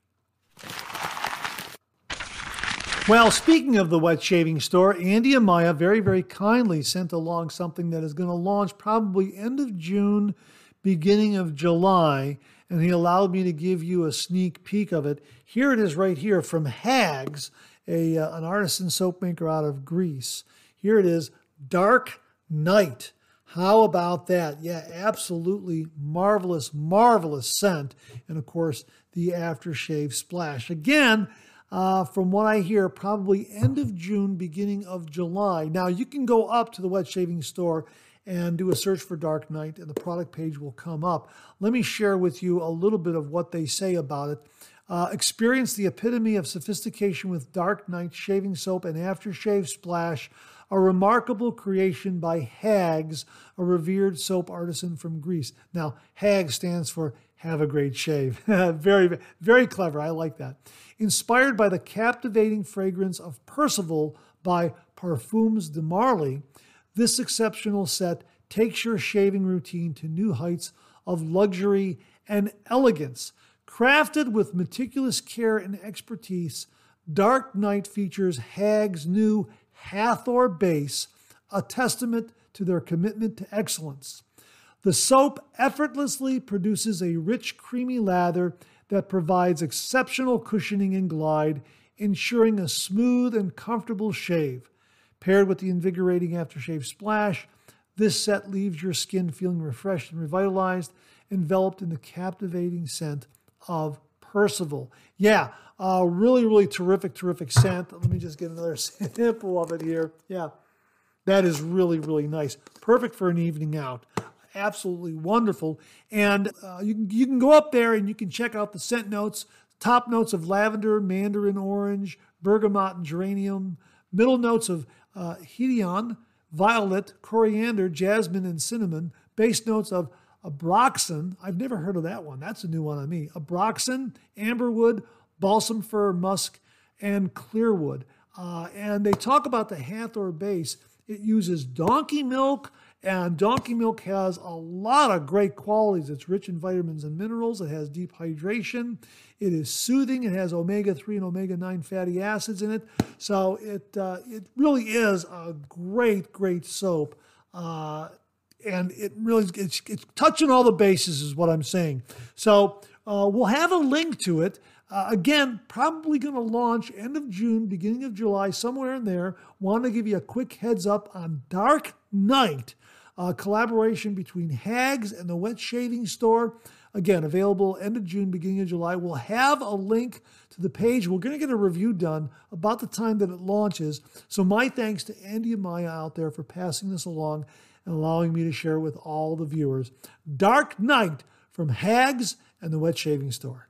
Well, speaking of the Wet Shaving Store, Andy Amaya very, very kindly sent along something that is going to launch probably end of June, beginning of July, and he allowed me to give you a sneak peek of it. Here it is right here from Hags, a, uh, an artisan soap maker out of Greece. Here it is, Dark Night. How about that? Yeah, absolutely marvelous, marvelous scent. And, of course, the aftershave splash. Again, uh, from what I hear, probably end of June, beginning of July. Now, you can go up to the Wet Shaving Store and do a search for Dark Night, and the product page will come up. Let me share with you a little bit of what they say about it. Uh, experience the epitome of sophistication with Dark Night Shaving Soap and Aftershave Splash, a remarkable creation by Hags, a revered soap artisan from Greece. Now, Hags stands for Have a Great Shave. Very, very clever. I like that. Inspired by the captivating fragrance of Percival by Parfums de Marly, this exceptional set takes your shaving routine to new heights of luxury and elegance. Crafted with meticulous care and expertise, Dark Night features Hags' new Hathor base, a testament to their commitment to excellence. The soap effortlessly produces a rich, creamy lather that provides exceptional cushioning and glide, ensuring a smooth and comfortable shave. Paired with the invigorating aftershave splash, this set leaves your skin feeling refreshed and revitalized, enveloped in the captivating scent of Percival. Yeah, uh, really, really terrific, terrific scent. Let me just get another sample of it here. Yeah, that is really, really nice. Perfect for an evening out. Absolutely wonderful. And uh, you can, you can go up there and you can check out the scent notes. Top notes of lavender, mandarin orange, bergamot, and geranium. Middle notes of uh, hedion, violet, coriander, jasmine, and cinnamon. Base notes of Abroxan, I've never heard of that one. That's a new one on me. Abroxan, amberwood, balsam fir, musk, and clearwood. Uh, and they talk about the Hathor base. It uses donkey milk, and donkey milk has a lot of great qualities. It's rich in vitamins and minerals. It has deep hydration. It is soothing. It has omega three and omega nine fatty acids in it. So it, uh, it really is a great, great soap. Uh, And it really, it's, it's touching all the bases is what I'm saying. So uh, we'll have a link to it. Uh, again, probably going to launch end of June, beginning of July, somewhere in there. Want to give you a quick heads up on Dark Night, a collaboration between Hags and the Wet Shaving Store. Again, available end of June, beginning of July. We'll have a link to the page. We're going to get a review done about the time that it launches. So my thanks to Andy and Maya out there for passing this along and allowing me to share it with all the viewers. Dark Night from Hags and the Wet Shaving Store.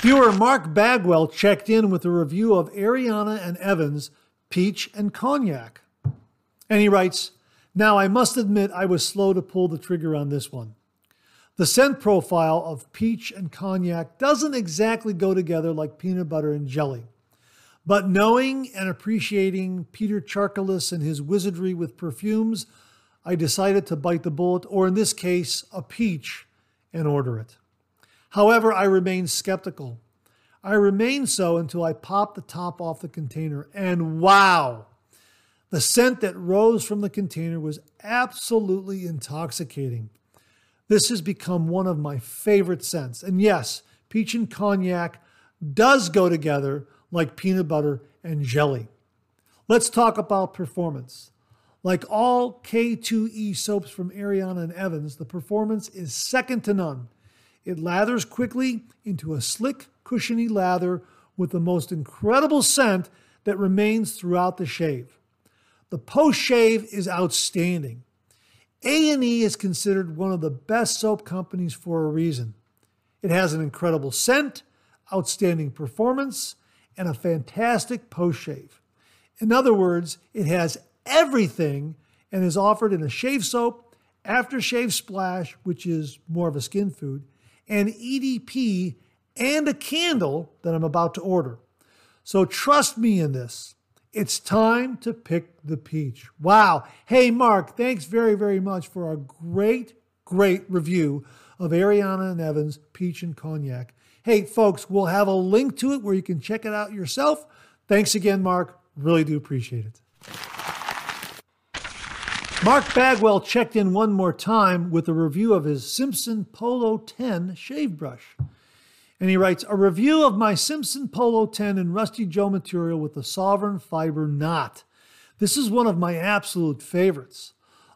Viewer Mark Bagwell checked in with a review of Ariana and Evans Peach and Cognac. And he writes, "Now I must admit I was slow to pull the trigger on this one. The scent profile of peach and cognac doesn't exactly go together like peanut butter and jelly. But knowing and appreciating Peter Charkalis and his wizardry with perfumes, I decided to bite the bullet, or in this case, a peach, and order it. However, I remained skeptical. I remained so until I popped the top off the container, and wow! The scent that rose from the container was absolutely intoxicating. This has become one of my favorite scents. And yes, peach and cognac does go together like peanut butter and jelly. Let's talk about performance. Like all K two E soaps from Ariana and Evans, the performance is second to none. It lathers quickly into a slick, cushiony lather with the most incredible scent that remains throughout the shave. The post-shave is outstanding. A and E is considered one of the best soap companies for a reason. It has an incredible scent, outstanding performance, and a fantastic post-shave. In other words, it has everything and is offered in a shave soap, aftershave splash, which is more of a skin food, an E D P, and a candle that I'm about to order. So trust me in this. It's time to pick the peach." Wow. Hey, Mark, thanks very, very much for a great, great review of Ariana and Evans' Peach and Cognac. Hey, folks, we'll have a link to it where you can check it out yourself. Thanks again, Mark. Really do appreciate it. Mark Bagwell checked in one more time with a review of his Simpson Polo ten shave brush. And he writes, "A review of my Simpson Polo ten in Rusty Joe material with the Sovereign Fiber Knot. This is one of my absolute favorites.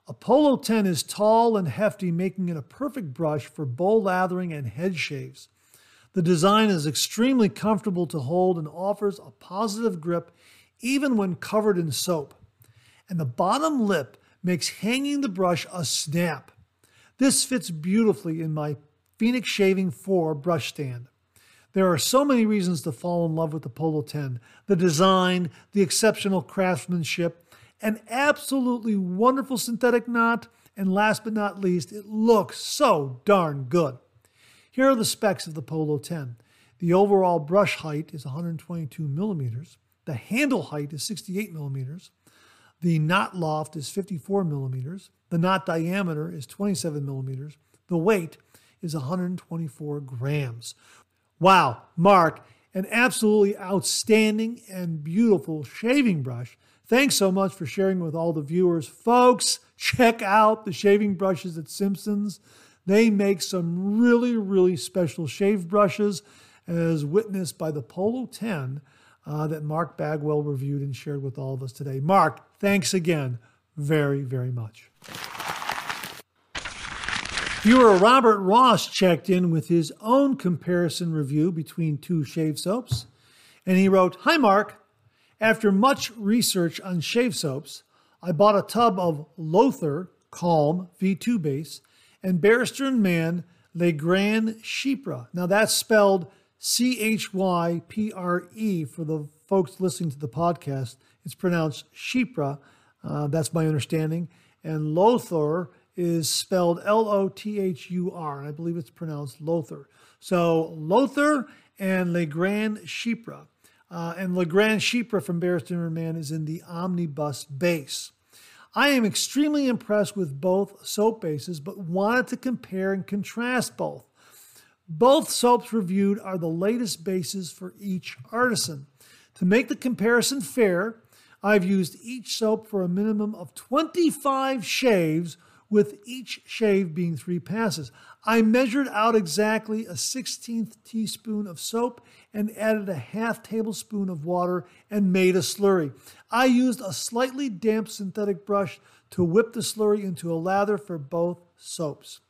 A Polo ten is tall and hefty, making it a perfect brush for bowl lathering and head shaves. The design is extremely comfortable to hold and offers a positive grip even when covered in soap. And the bottom lip makes hanging the brush a snap. This fits beautifully in my Phoenix Shaving four brush stand. There are so many reasons to fall in love with the Polo ten. The design, the exceptional craftsmanship, an absolutely wonderful synthetic knot, and last but not least, it looks so darn good. Here are the specs of the Polo ten. The overall brush height is one hundred twenty-two millimeters. The handle height is sixty-eight millimeters. The knot loft is fifty-four millimeters. The knot diameter is twenty-seven millimeters. The weight is one hundred twenty-four grams. Wow, Mark, an absolutely outstanding and beautiful shaving brush. Thanks so much for sharing with all the viewers. Folks, check out the shaving brushes at Simpson's. They make some really, really special shave brushes, as witnessed by the Polo ten uh, that Mark Bagwell reviewed and shared with all of us today. Mark, thanks again very, very much. Viewer Robert Ross checked in with his own comparison review between two shave soaps, and he wrote, "Hi Mark, after much research on shave soaps, I bought a tub of Lothar Calm V two Base and Barrister and Mann Le Grand Chypre." Now that's spelled C H Y P R E for the folks listening to the podcast. It's pronounced Chypre, uh, that's my understanding, and Lothar is spelled L O T H U R, and I believe it's pronounced Lothar. So Lothar and Le Grand Chypre. Uh, and Le Grand Chypre from Barrister and Mann is in the Omnibus base. I am extremely impressed with both soap bases, but wanted to compare and contrast both. Both soaps reviewed are the latest bases for each artisan. To make the comparison fair, I've used each soap for a minimum of twenty-five shaves, with each shave being three passes. I measured out exactly a sixteenth teaspoon of soap and added a half tablespoon of water and made a slurry. I used a slightly damp synthetic brush to whip the slurry into a lather for both soaps."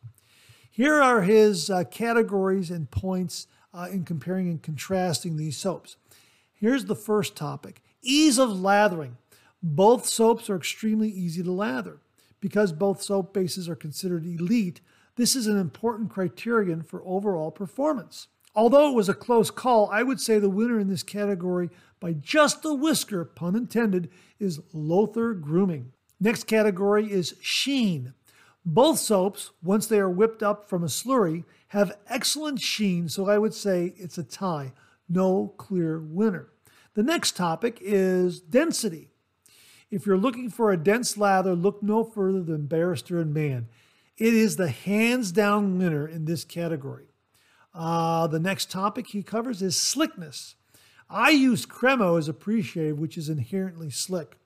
Here are his uh, categories and points uh, in comparing and contrasting these soaps. Here's the first topic, ease of lathering. Both soaps are extremely easy to lather. Because both soap bases are considered elite, this is an important criterion for overall performance. Although it was a close call, I would say the winner in this category by just a whisker, pun intended, is Lothar Grooming. Next category is sheen. Both soaps, once they are whipped up from a slurry, have excellent sheen, so I would say it's a tie. No clear winner. The next topic is density. If you're looking for a dense lather, look no further than Barrister and Mann. It is the hands-down winner in this category. Uh, the next topic he covers is slickness. I use Cremo as a pre-shave, which is inherently slick.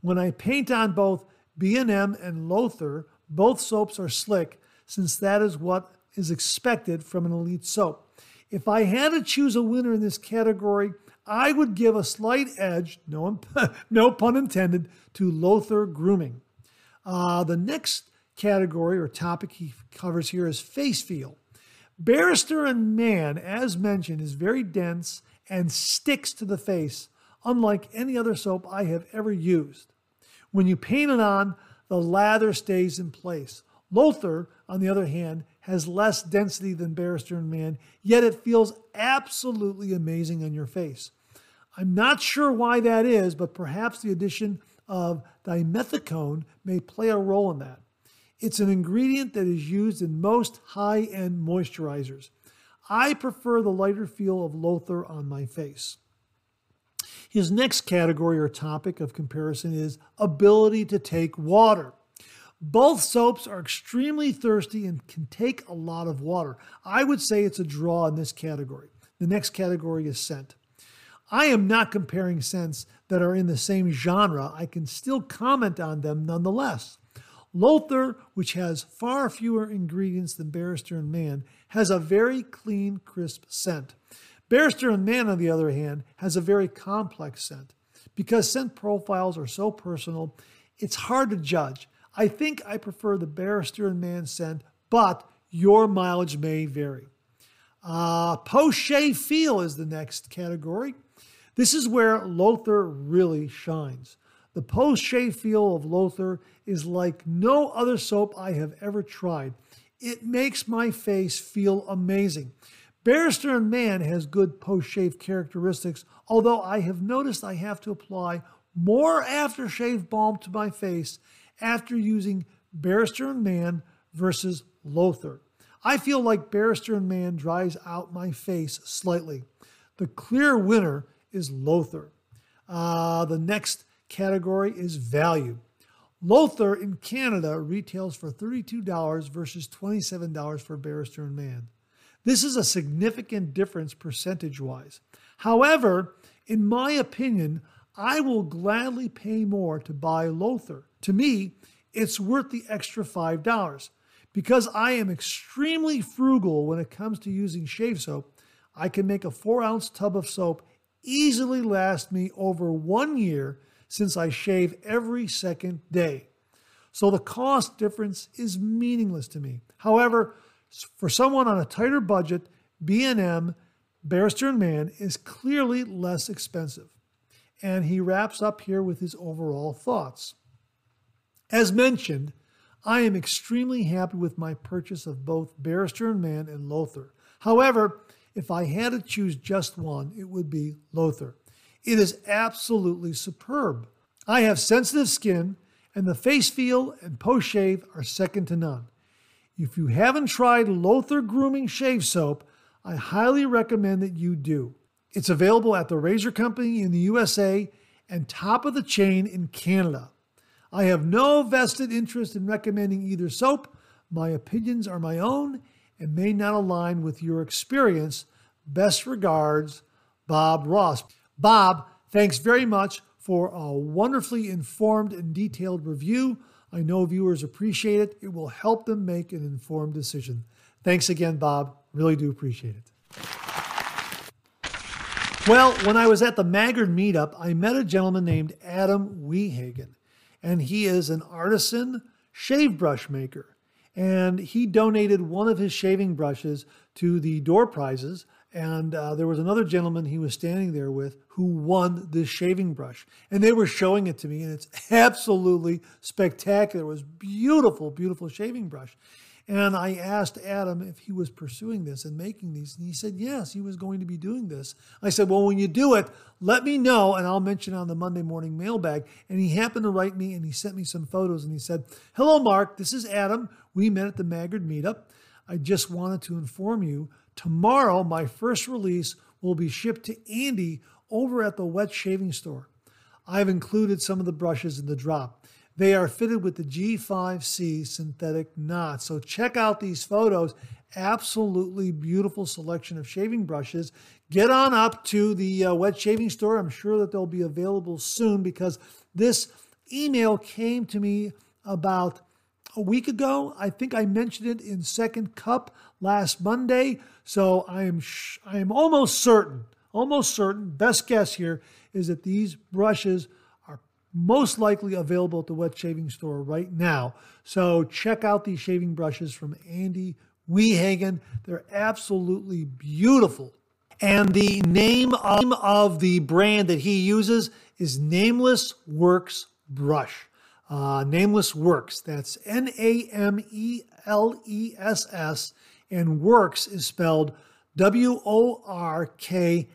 When I paint on both B and M and Lothar, both soaps are slick, since that is what is expected from an elite soap. If I had to choose a winner in this category, I would give a slight edge, no, no pun intended, to Lothar grooming. Uh, the next category or topic he covers here is face feel. Barrister and Mann, as mentioned, is very dense and sticks to the face, unlike any other soap I have ever used. When you paint it on, the lather stays in place. Lothar, on the other hand, has less density than Barrister and Mann, yet it feels absolutely amazing on your face. I'm not sure why that is, but perhaps the addition of dimethicone may play a role in that. It's an ingredient that is used in most high-end moisturizers. I prefer the lighter feel of Lothar on my face. His next category or topic of comparison is ability to take water. Both soaps are extremely thirsty and can take a lot of water. I would say it's a draw in this category. The next category is scent. I am not comparing scents that are in the same genre. I can still comment on them nonetheless. Lothar, which has far fewer ingredients than Barrister and Mann, has a very clean, crisp scent. Barrister and Mann, on the other hand, has a very complex scent. Because scent profiles are so personal, it's hard to judge. I think I prefer the Barrister and Mann scent, but your mileage may vary. Uh, Post-shave feel is the next category. This is where Lothar really shines. The post-shave feel of Lothar is like no other soap I have ever tried. It makes my face feel amazing. Barrister and Mann has good post-shave characteristics, although I have noticed I have to apply more aftershave balm to my face after using Barrister and Mann versus Lothar. I feel like Barrister and Mann dries out my face slightly. The clear winner is Lothar. Uh, the next category is value. Lothar in Canada retails for thirty-two dollars versus twenty-seven dollars for Barrister and Mann. This is a significant difference percentage-wise. However, in my opinion, I will gladly pay more to buy Lothar. To me, it's worth the extra five dollars. Because I am extremely frugal when it comes to using shave soap, I can make a four ounce tub of soap easily last me over one year since I shave every second day. So the cost difference is meaningless to me. However, for someone on a tighter budget, B and M, Barrister and Mann is clearly less expensive. And he wraps up here with his overall thoughts. As mentioned, I am extremely happy with my purchase of both Barrister and Mann and Lothar. However, if I had to choose just one, it would be Lothar. It is absolutely superb. I have sensitive skin, and the face feel and post-shave are second to none. If you haven't tried Lothar Grooming Shave Soap, I highly recommend that you do. It's available at the Razor Company in the U S A and Top of the Chain in Canada. I have no vested interest in recommending either soap. My opinions are my own and may not align with your experience. Best regards, Bob Ross. Bob, thanks very much for a wonderfully informed and detailed review. I know viewers appreciate it. It will help them make an informed decision. Thanks again, Bob. Really do appreciate it. Well, when I was at the Maggard meetup, I met a gentleman named Adam Wehagen, and he is an artisan shave brush maker. And he donated one of his shaving brushes to the door prizes. And uh, there was another gentleman he was standing there with who won this shaving brush. And they were showing it to me, and it's absolutely spectacular. It was beautiful, beautiful shaving brush. And I asked Adam if he was pursuing this and making these, and he said, yes, he was going to be doing this. I said, well, when you do it, let me know, and I'll mention on the Monday morning mailbag. And he happened to write me, and he sent me some photos, and he said, hello, Mark, this is Adam. We met at the Maggard meetup. I just wanted to inform you, tomorrow my first release will be shipped to Andy over at the Wet Shaving Store. I've included some of the brushes in the drop. They are fitted with the G five C synthetic knot. So check out these photos. Absolutely beautiful selection of shaving brushes. Get on up to the uh, Wet Shaving Store. I'm sure that they'll be available soon, because this email came to me about a week ago. I think I mentioned it in Second Cup last Monday. So I am sh- I am almost certain, almost certain, best guess here is that these brushes most likely available at the Wet Shaving Store right now. So check out these shaving brushes from Andy Wehagen. They're absolutely beautiful. And the name of the brand that he uses is Nameless Works Brush. Uh, Nameless Works, that's N A M E L E S S, and Works is spelled W O R K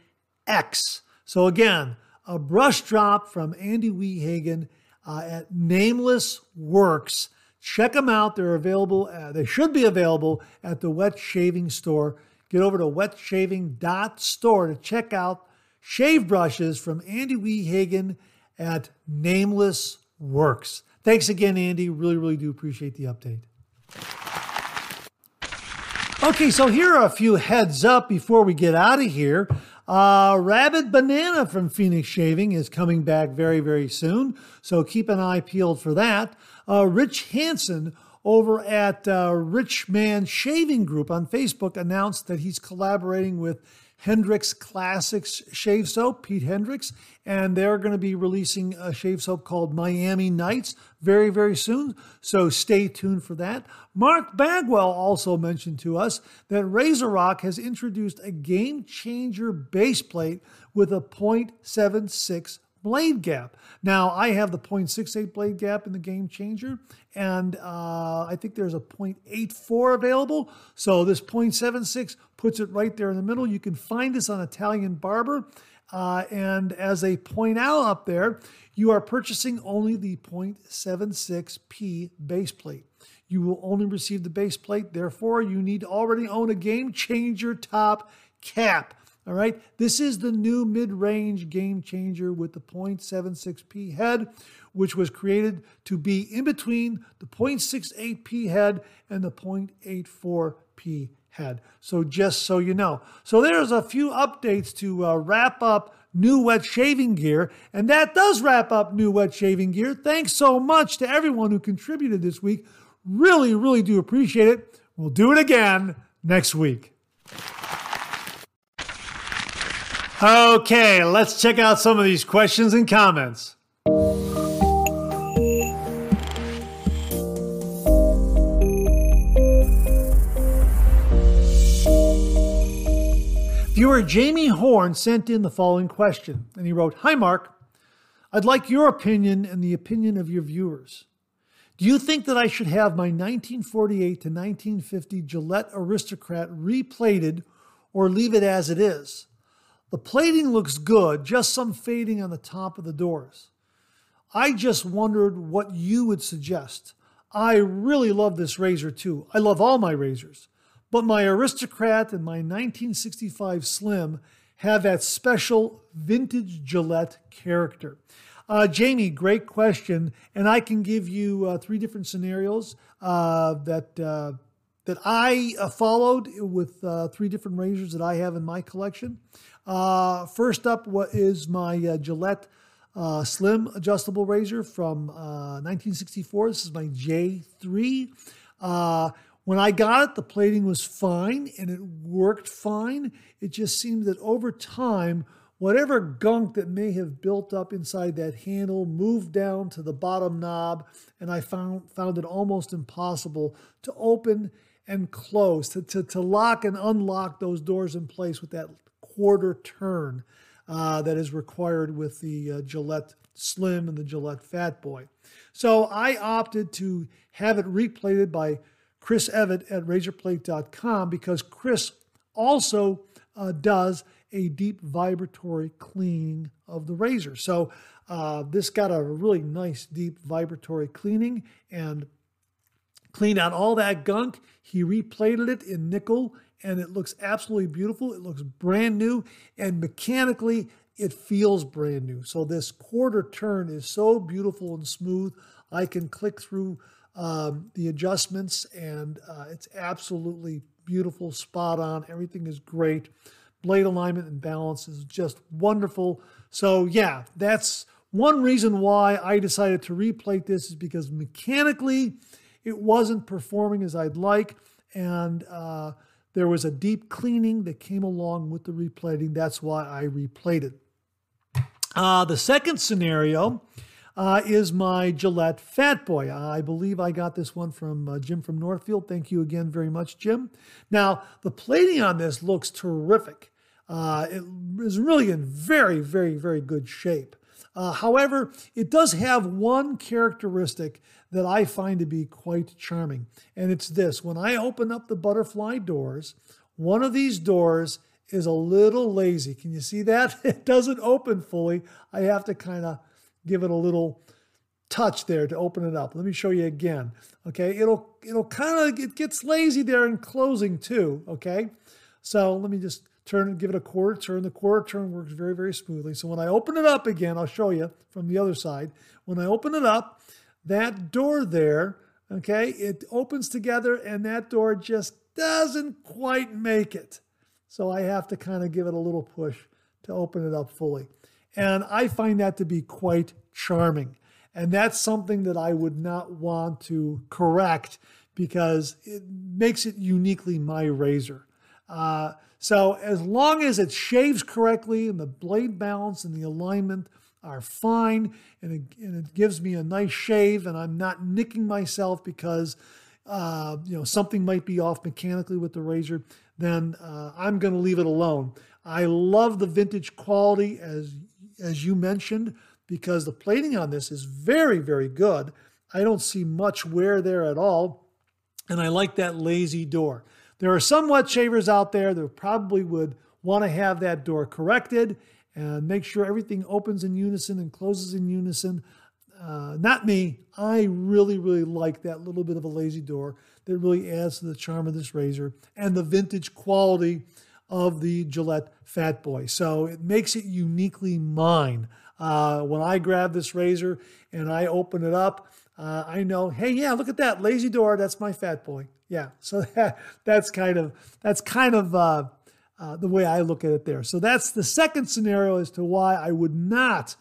X. So again, a brush drop from Andy Wehagen uh, at Nameless Works. Check them out. They're available. Uh, they should be available at the Wet Shaving Store. Get over to wet shaving dot store to check out shave brushes from Andy Wehagen at Nameless Works. Thanks again, Andy. Really, really do appreciate the update. Okay, so here are a few heads up before we get out of here. Uh, Rabid Banana from Phoenix Shaving is coming back very, very soon, so keep an eye peeled for that. Uh, Rich Hansen over at uh, Rich Man Shaving Group on Facebook announced that he's collaborating with Hendrix Classics Shave Soap, Pete Hendrix, and they're going to be releasing a shave soap called Miami Nights very, very soon, so stay tuned for that. Mark Bagwell also mentioned to us that Razor Rock has introduced a game-changer base plate with a point seven six blade gap. Now, I have the point six eight blade gap in the Game Changer, and uh, I think there's a point eight four available. So this point seven six puts it right there in the middle. You can find this on Italian Barber. Uh, and as they point out up there, you are purchasing only the point seven six P base plate. You will only receive the base plate. Therefore, you need to already own a Game Changer top cap. All right, this is the new mid-range Game Changer with the point seven six P head, which was created to be in between the point six eight P head and the point eight four P head. So just so you know. So there's a few updates to uh, wrap up new wet shaving gear. And that does wrap up new wet shaving gear. Thanks so much to everyone who contributed this week. Really, really do appreciate it. We'll do it again next week. Okay, let's check out some of these questions and comments. Viewer Jamie Horn sent in the following question, and he wrote, "Hi Mark, I'd like your opinion and the opinion of your viewers. Do you think that I should have my nineteen forty-eight to nineteen fifty Gillette Aristocrat replated or leave it as it is? The plating looks good, just some fading on the top of the doors. I just wondered what you would suggest. I really love this razor too. I love all my razors, but my Aristocrat and my nineteen sixty-five Slim have that special vintage Gillette character." Uh, Jamie, great question. And I can give you uh, three different scenarios uh, that... Uh, that I uh, followed with uh, three different razors that I have in my collection. Uh, first up what is my uh, Gillette uh, Slim Adjustable Razor from uh, nineteen sixty-four. This is my J three. Uh, when I got it, the plating was fine and it worked fine. It just seemed that over time, whatever gunk that may have built up inside that handle moved down to the bottom knob, and I found found it almost impossible to open and close, to, to, to lock and unlock those doors in place with that quarter turn uh, that is required with the uh, Gillette Slim and the Gillette Fat Boy. So I opted to have it replated by Chris Evett at razor plate dot com, because Chris also uh, does a deep vibratory cleaning of the razor. So uh, this got a really nice deep vibratory cleaning and cleaned out all that gunk. He replated it in nickel, and it looks absolutely beautiful. It looks brand new, and mechanically, it feels brand new. So this quarter turn is so beautiful and smooth. I can click through um, the adjustments, and uh, it's absolutely beautiful, spot on. Everything is great. Blade alignment and balance is just wonderful. So yeah, that's one reason why I decided to replate this, is because mechanically it wasn't performing as I'd like, and uh, there was a deep cleaning that came along with the replating. That's why I replated. Uh, the second scenario uh, is my Gillette Fat Boy. I believe I got this one from uh, Jim from Northfield. Thank you again very much, Jim. Now, the plating on this looks terrific. Uh, it is really in very, very, very good shape. Uh, however, it does have one characteristic that I find to be quite charming, and it's this. When I open up the butterfly doors, one of these doors is a little lazy. Can you see that? It doesn't open fully. I have to kind of give it a little touch there to open it up. Let me show you again. Okay, it'll it'll kind of, it gets lazy there in closing too, okay? So let me just turn and give it a quarter turn. The quarter turn works very, very smoothly. So when I open it up again, I'll show you from the other side. When I open it up, that door there, okay, it opens together, and that door just doesn't quite make it. So I have to kind of give it a little push to open it up fully. And I find that to be quite charming. And that's something that I would not want to correct, because it makes it uniquely my razor. Uh, so as long as it shaves correctly and the blade balance and the alignment are fine, and it, and it gives me a nice shave, and I'm not nicking myself because uh, you know, something might be off mechanically with the razor, then uh, I'm going to leave it alone. I love the vintage quality, as as you mentioned, because the plating on this is very, very good. I don't see much wear there at all, and I like that lazy door. There are some wet shavers out there that probably would want to have that door corrected and make sure everything opens in unison and closes in unison. Uh, not me. I really, really like that little bit of a lazy door. That really adds to the charm of this razor and the vintage quality of the Gillette Fat Boy. So it makes it uniquely mine. Uh, when I grab this razor and I open it up, uh, I know, hey, yeah, look at that lazy door. That's my Fat Boy. Yeah, so that, that's kind of that's kind of uh, uh, the way I look at it there. So that's the second scenario as to why I would not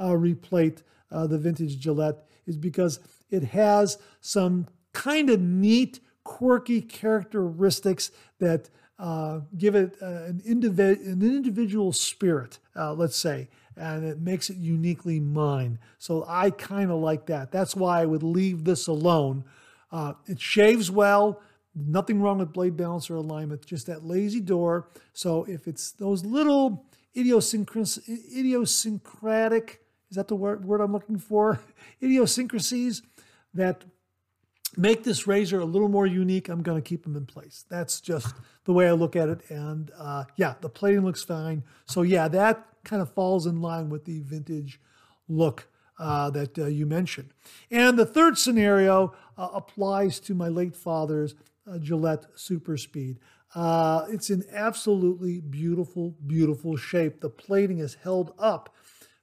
uh, replate uh, the vintage Gillette, is because it has some kind of neat, quirky characteristics that uh, give it uh, an, indiv- an individual spirit, uh, let's say, and it makes it uniquely mine. So I kind of like that. That's why I would leave this alone. Uh, it shaves well, nothing wrong with blade balance or alignment, just that lazy door. So if it's those little idiosyncras- idiosyncratic, is that the word, word I'm looking for? idiosyncrasies that make this razor a little more unique, I'm going to keep them in place. That's just the way I look at it. And uh, yeah, the plating looks fine. So yeah, that kind of falls in line with the vintage look Uh, that uh, you mentioned. And the third scenario uh, applies to my late father's uh, Gillette Super Speed. Uh, it's in absolutely beautiful, beautiful shape. The plating is held up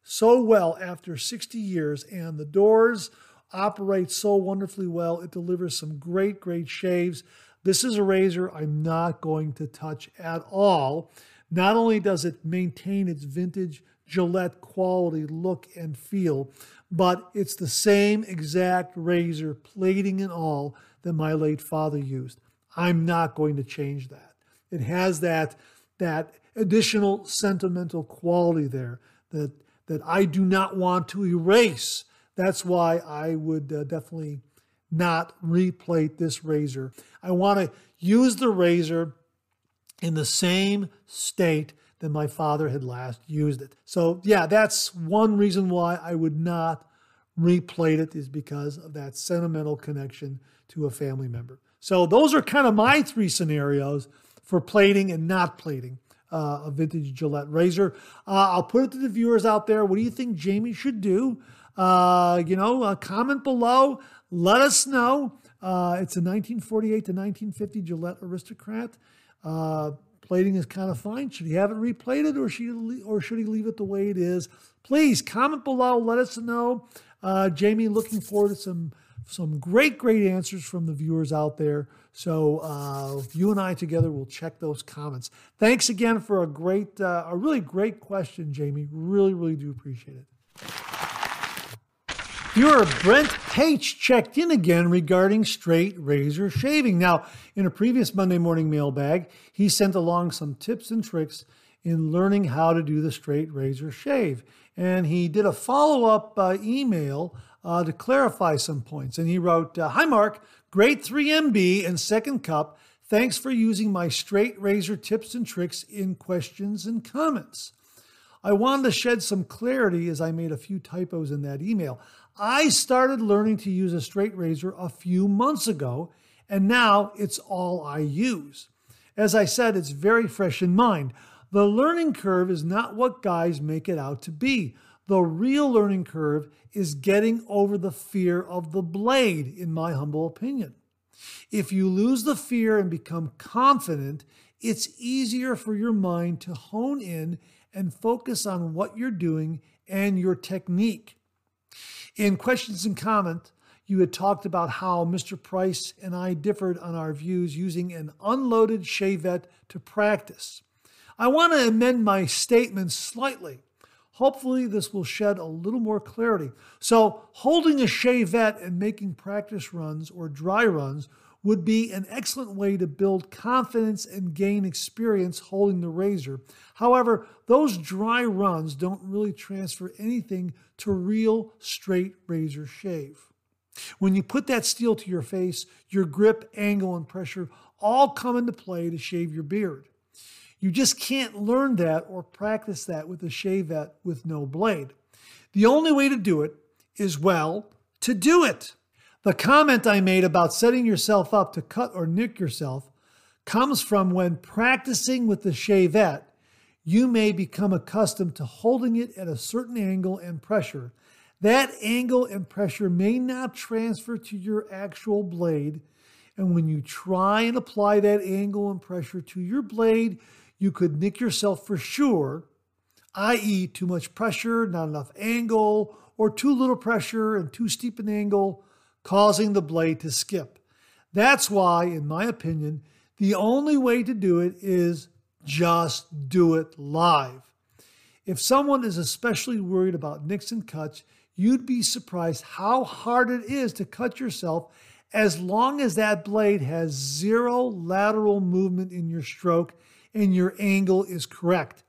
so well after sixty years, and the doors operate so wonderfully well. It delivers some great, great shaves. This is a razor I'm not going to touch at all. Not only does it maintain its vintage Gillette quality look and feel, but it's the same exact razor, plating and all, that my late father used. I'm not going to change that. It has that that additional sentimental quality there that that I do not want to erase. That's why I would uh, definitely not replate this razor. I want to use the razor in the same state than my father had last used it. So yeah, that's one reason why I would not replate it, is because of that sentimental connection to a family member. So those are kind of my three scenarios for plating and not plating uh, a vintage Gillette razor. Uh, I'll put it to the viewers out there. What do you think Jamie should do? Uh, you know, uh, comment below. Let us know. Uh, it's a nineteen forty-eight to nineteen fifty Gillette Aristocrat. Uh, plating is kind of fine. Should he have it replated, or should he, or should he leave it the way it is? Please comment below. Let us know. Uh, Jamie, looking forward to some some great, great answers from the viewers out there. So uh, you and I together will check those comments. Thanks again for a great, uh, a really great question, Jamie. Really, really do appreciate it. Viewer Brent H checked in again regarding straight razor shaving. Now, in a previous Monday morning mailbag, he sent along some tips and tricks in learning how to do the straight razor shave. And he did a follow-up uh, email uh, to clarify some points. And he wrote, uh, "Hi, Mark, grade three M B and second cup. Thanks for using my straight razor tips and tricks in questions and comments. I wanted to shed some clarity as I made a few typos in that email. I started learning to use a straight razor a few months ago, and now it's all I use. As I said, it's very fresh in mind. The learning curve is not what guys make it out to be. The real learning curve is getting over the fear of the blade, in my humble opinion. If you lose the fear and become confident, it's easier for your mind to hone in and focus on what you're doing and your technique. In questions and comment, you had talked about how Mister Price and I differed on our views using an unloaded shavette to practice. I want to amend my statement slightly. Hopefully this will shed a little more clarity. So holding a shavette and making practice runs or dry runs would be an excellent way to build confidence and gain experience holding the razor. However, those dry runs don't really transfer anything to real straight razor shave. When you put that steel to your face, your grip, angle, and pressure all come into play to shave your beard. You just can't learn that or practice that with a shavette with no blade. The only way to do it is, well, to do it. The comment I made about setting yourself up to cut or nick yourself comes from when practicing with the shavette, you may become accustomed to holding it at a certain angle and pressure. That angle and pressure may not transfer to your actual blade, and when you try and apply that angle and pressure to your blade, you could nick yourself for sure, that is too much pressure, not enough angle, or too little pressure and too steep an angle, causing the blade to skip. That's why, in my opinion, the only way to do it is just do it live. If someone is especially worried about nicks and cuts, you'd be surprised how hard it is to cut yourself as long as that blade has zero lateral movement in your stroke and your angle is correct.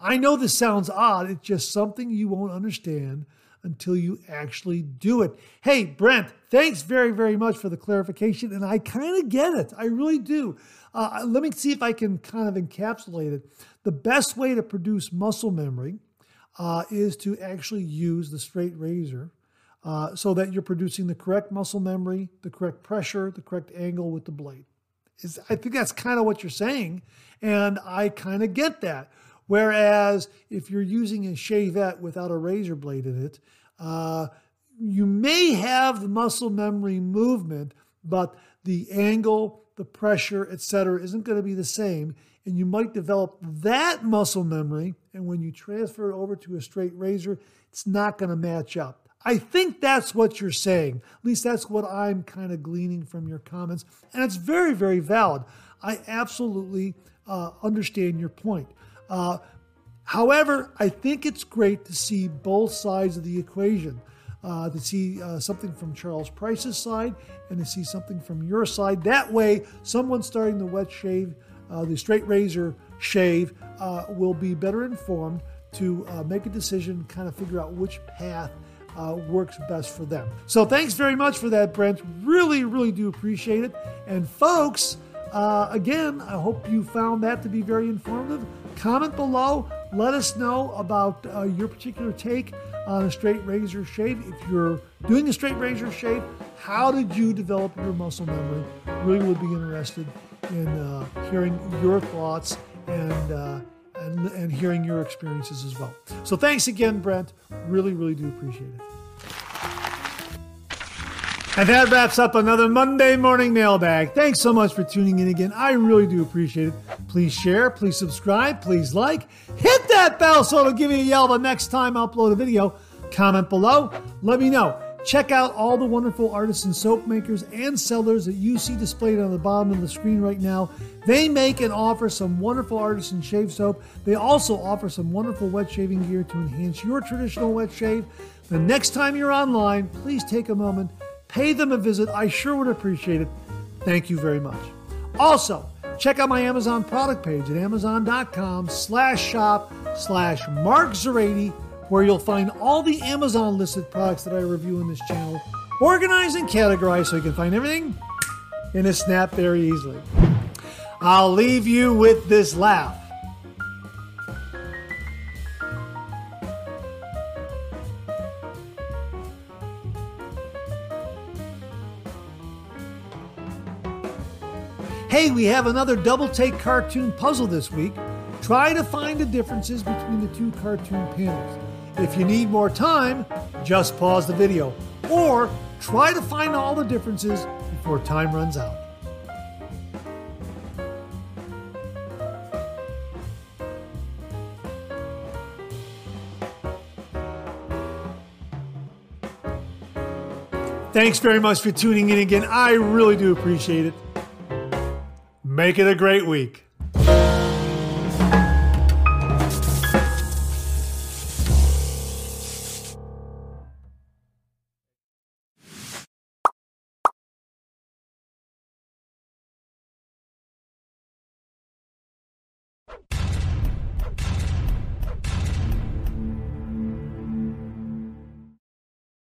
I know this sounds odd, it's just something you won't understand until you actually do it." Hey, Brent, thanks very, very much for the clarification, and I kind of get it. I really do. Uh, let me see if I can kind of encapsulate it. The best way to produce muscle memory uh, is to actually use the straight razor uh, so that you're producing the correct muscle memory, the correct pressure, the correct angle with the blade. It's, I think that's kind of what you're saying, and I kind of get that. Whereas if you're using a shavette without a razor blade in it, uh, you may have the muscle memory movement, but the angle, the pressure, et cetera isn't going to be the same. And you might develop that muscle memory, and when you transfer it over to a straight razor, it's not going to match up. I think that's what you're saying. At least that's what I'm kind of gleaning from your comments. And it's very, very valid. I absolutely uh, understand your point. Uh, however, I think it's great to see both sides of the equation, uh, to see uh, something from Charles Price's side and to see something from your side. That way, someone starting the wet shave, uh, the straight razor shave, uh, will be better informed to uh, make a decision, kind of figure out which path uh, works best for them. So thanks very much for that, Brent. Really, really do appreciate it. And folks, uh, again, I hope you found that to be very informative. Comment below. Let us know about uh, your particular take on a straight razor shave. If you're doing a straight razor shave, how did you develop your muscle memory? Really would be interested in uh, hearing your thoughts and, uh, and, and hearing your experiences as well. So thanks again, Brent. Really, really do appreciate it. And that wraps up another Monday Morning Mailbag. Thanks so much for tuning in again. I really do appreciate it. Please share, please subscribe, please like. Hit that bell so it'll give you a yell the next time I upload a video. Comment below. Let me know. Check out all the wonderful artists and soap makers and sellers that you see displayed on the bottom of the screen right now. They make and offer some wonderful artisan shave soap. They also offer some wonderful wet shaving gear to enhance your traditional wet shave. The next time you're online, please take a moment. Pay them a visit. I sure would appreciate it. Thank you very much. Also, check out my Amazon product page at amazon.com slash shop slash Mark Zarate, where you'll find all the Amazon listed products that I review in this channel, organized and categorized so you can find everything in a snap very easily. I'll leave you with this laugh. Hey, we have another double take cartoon puzzle this week. Try to find the differences between the two cartoon panels. If you need more time, just pause the video or try to find all the differences before time runs out. Thanks very much for tuning in again. I really do appreciate it. Make it a great week.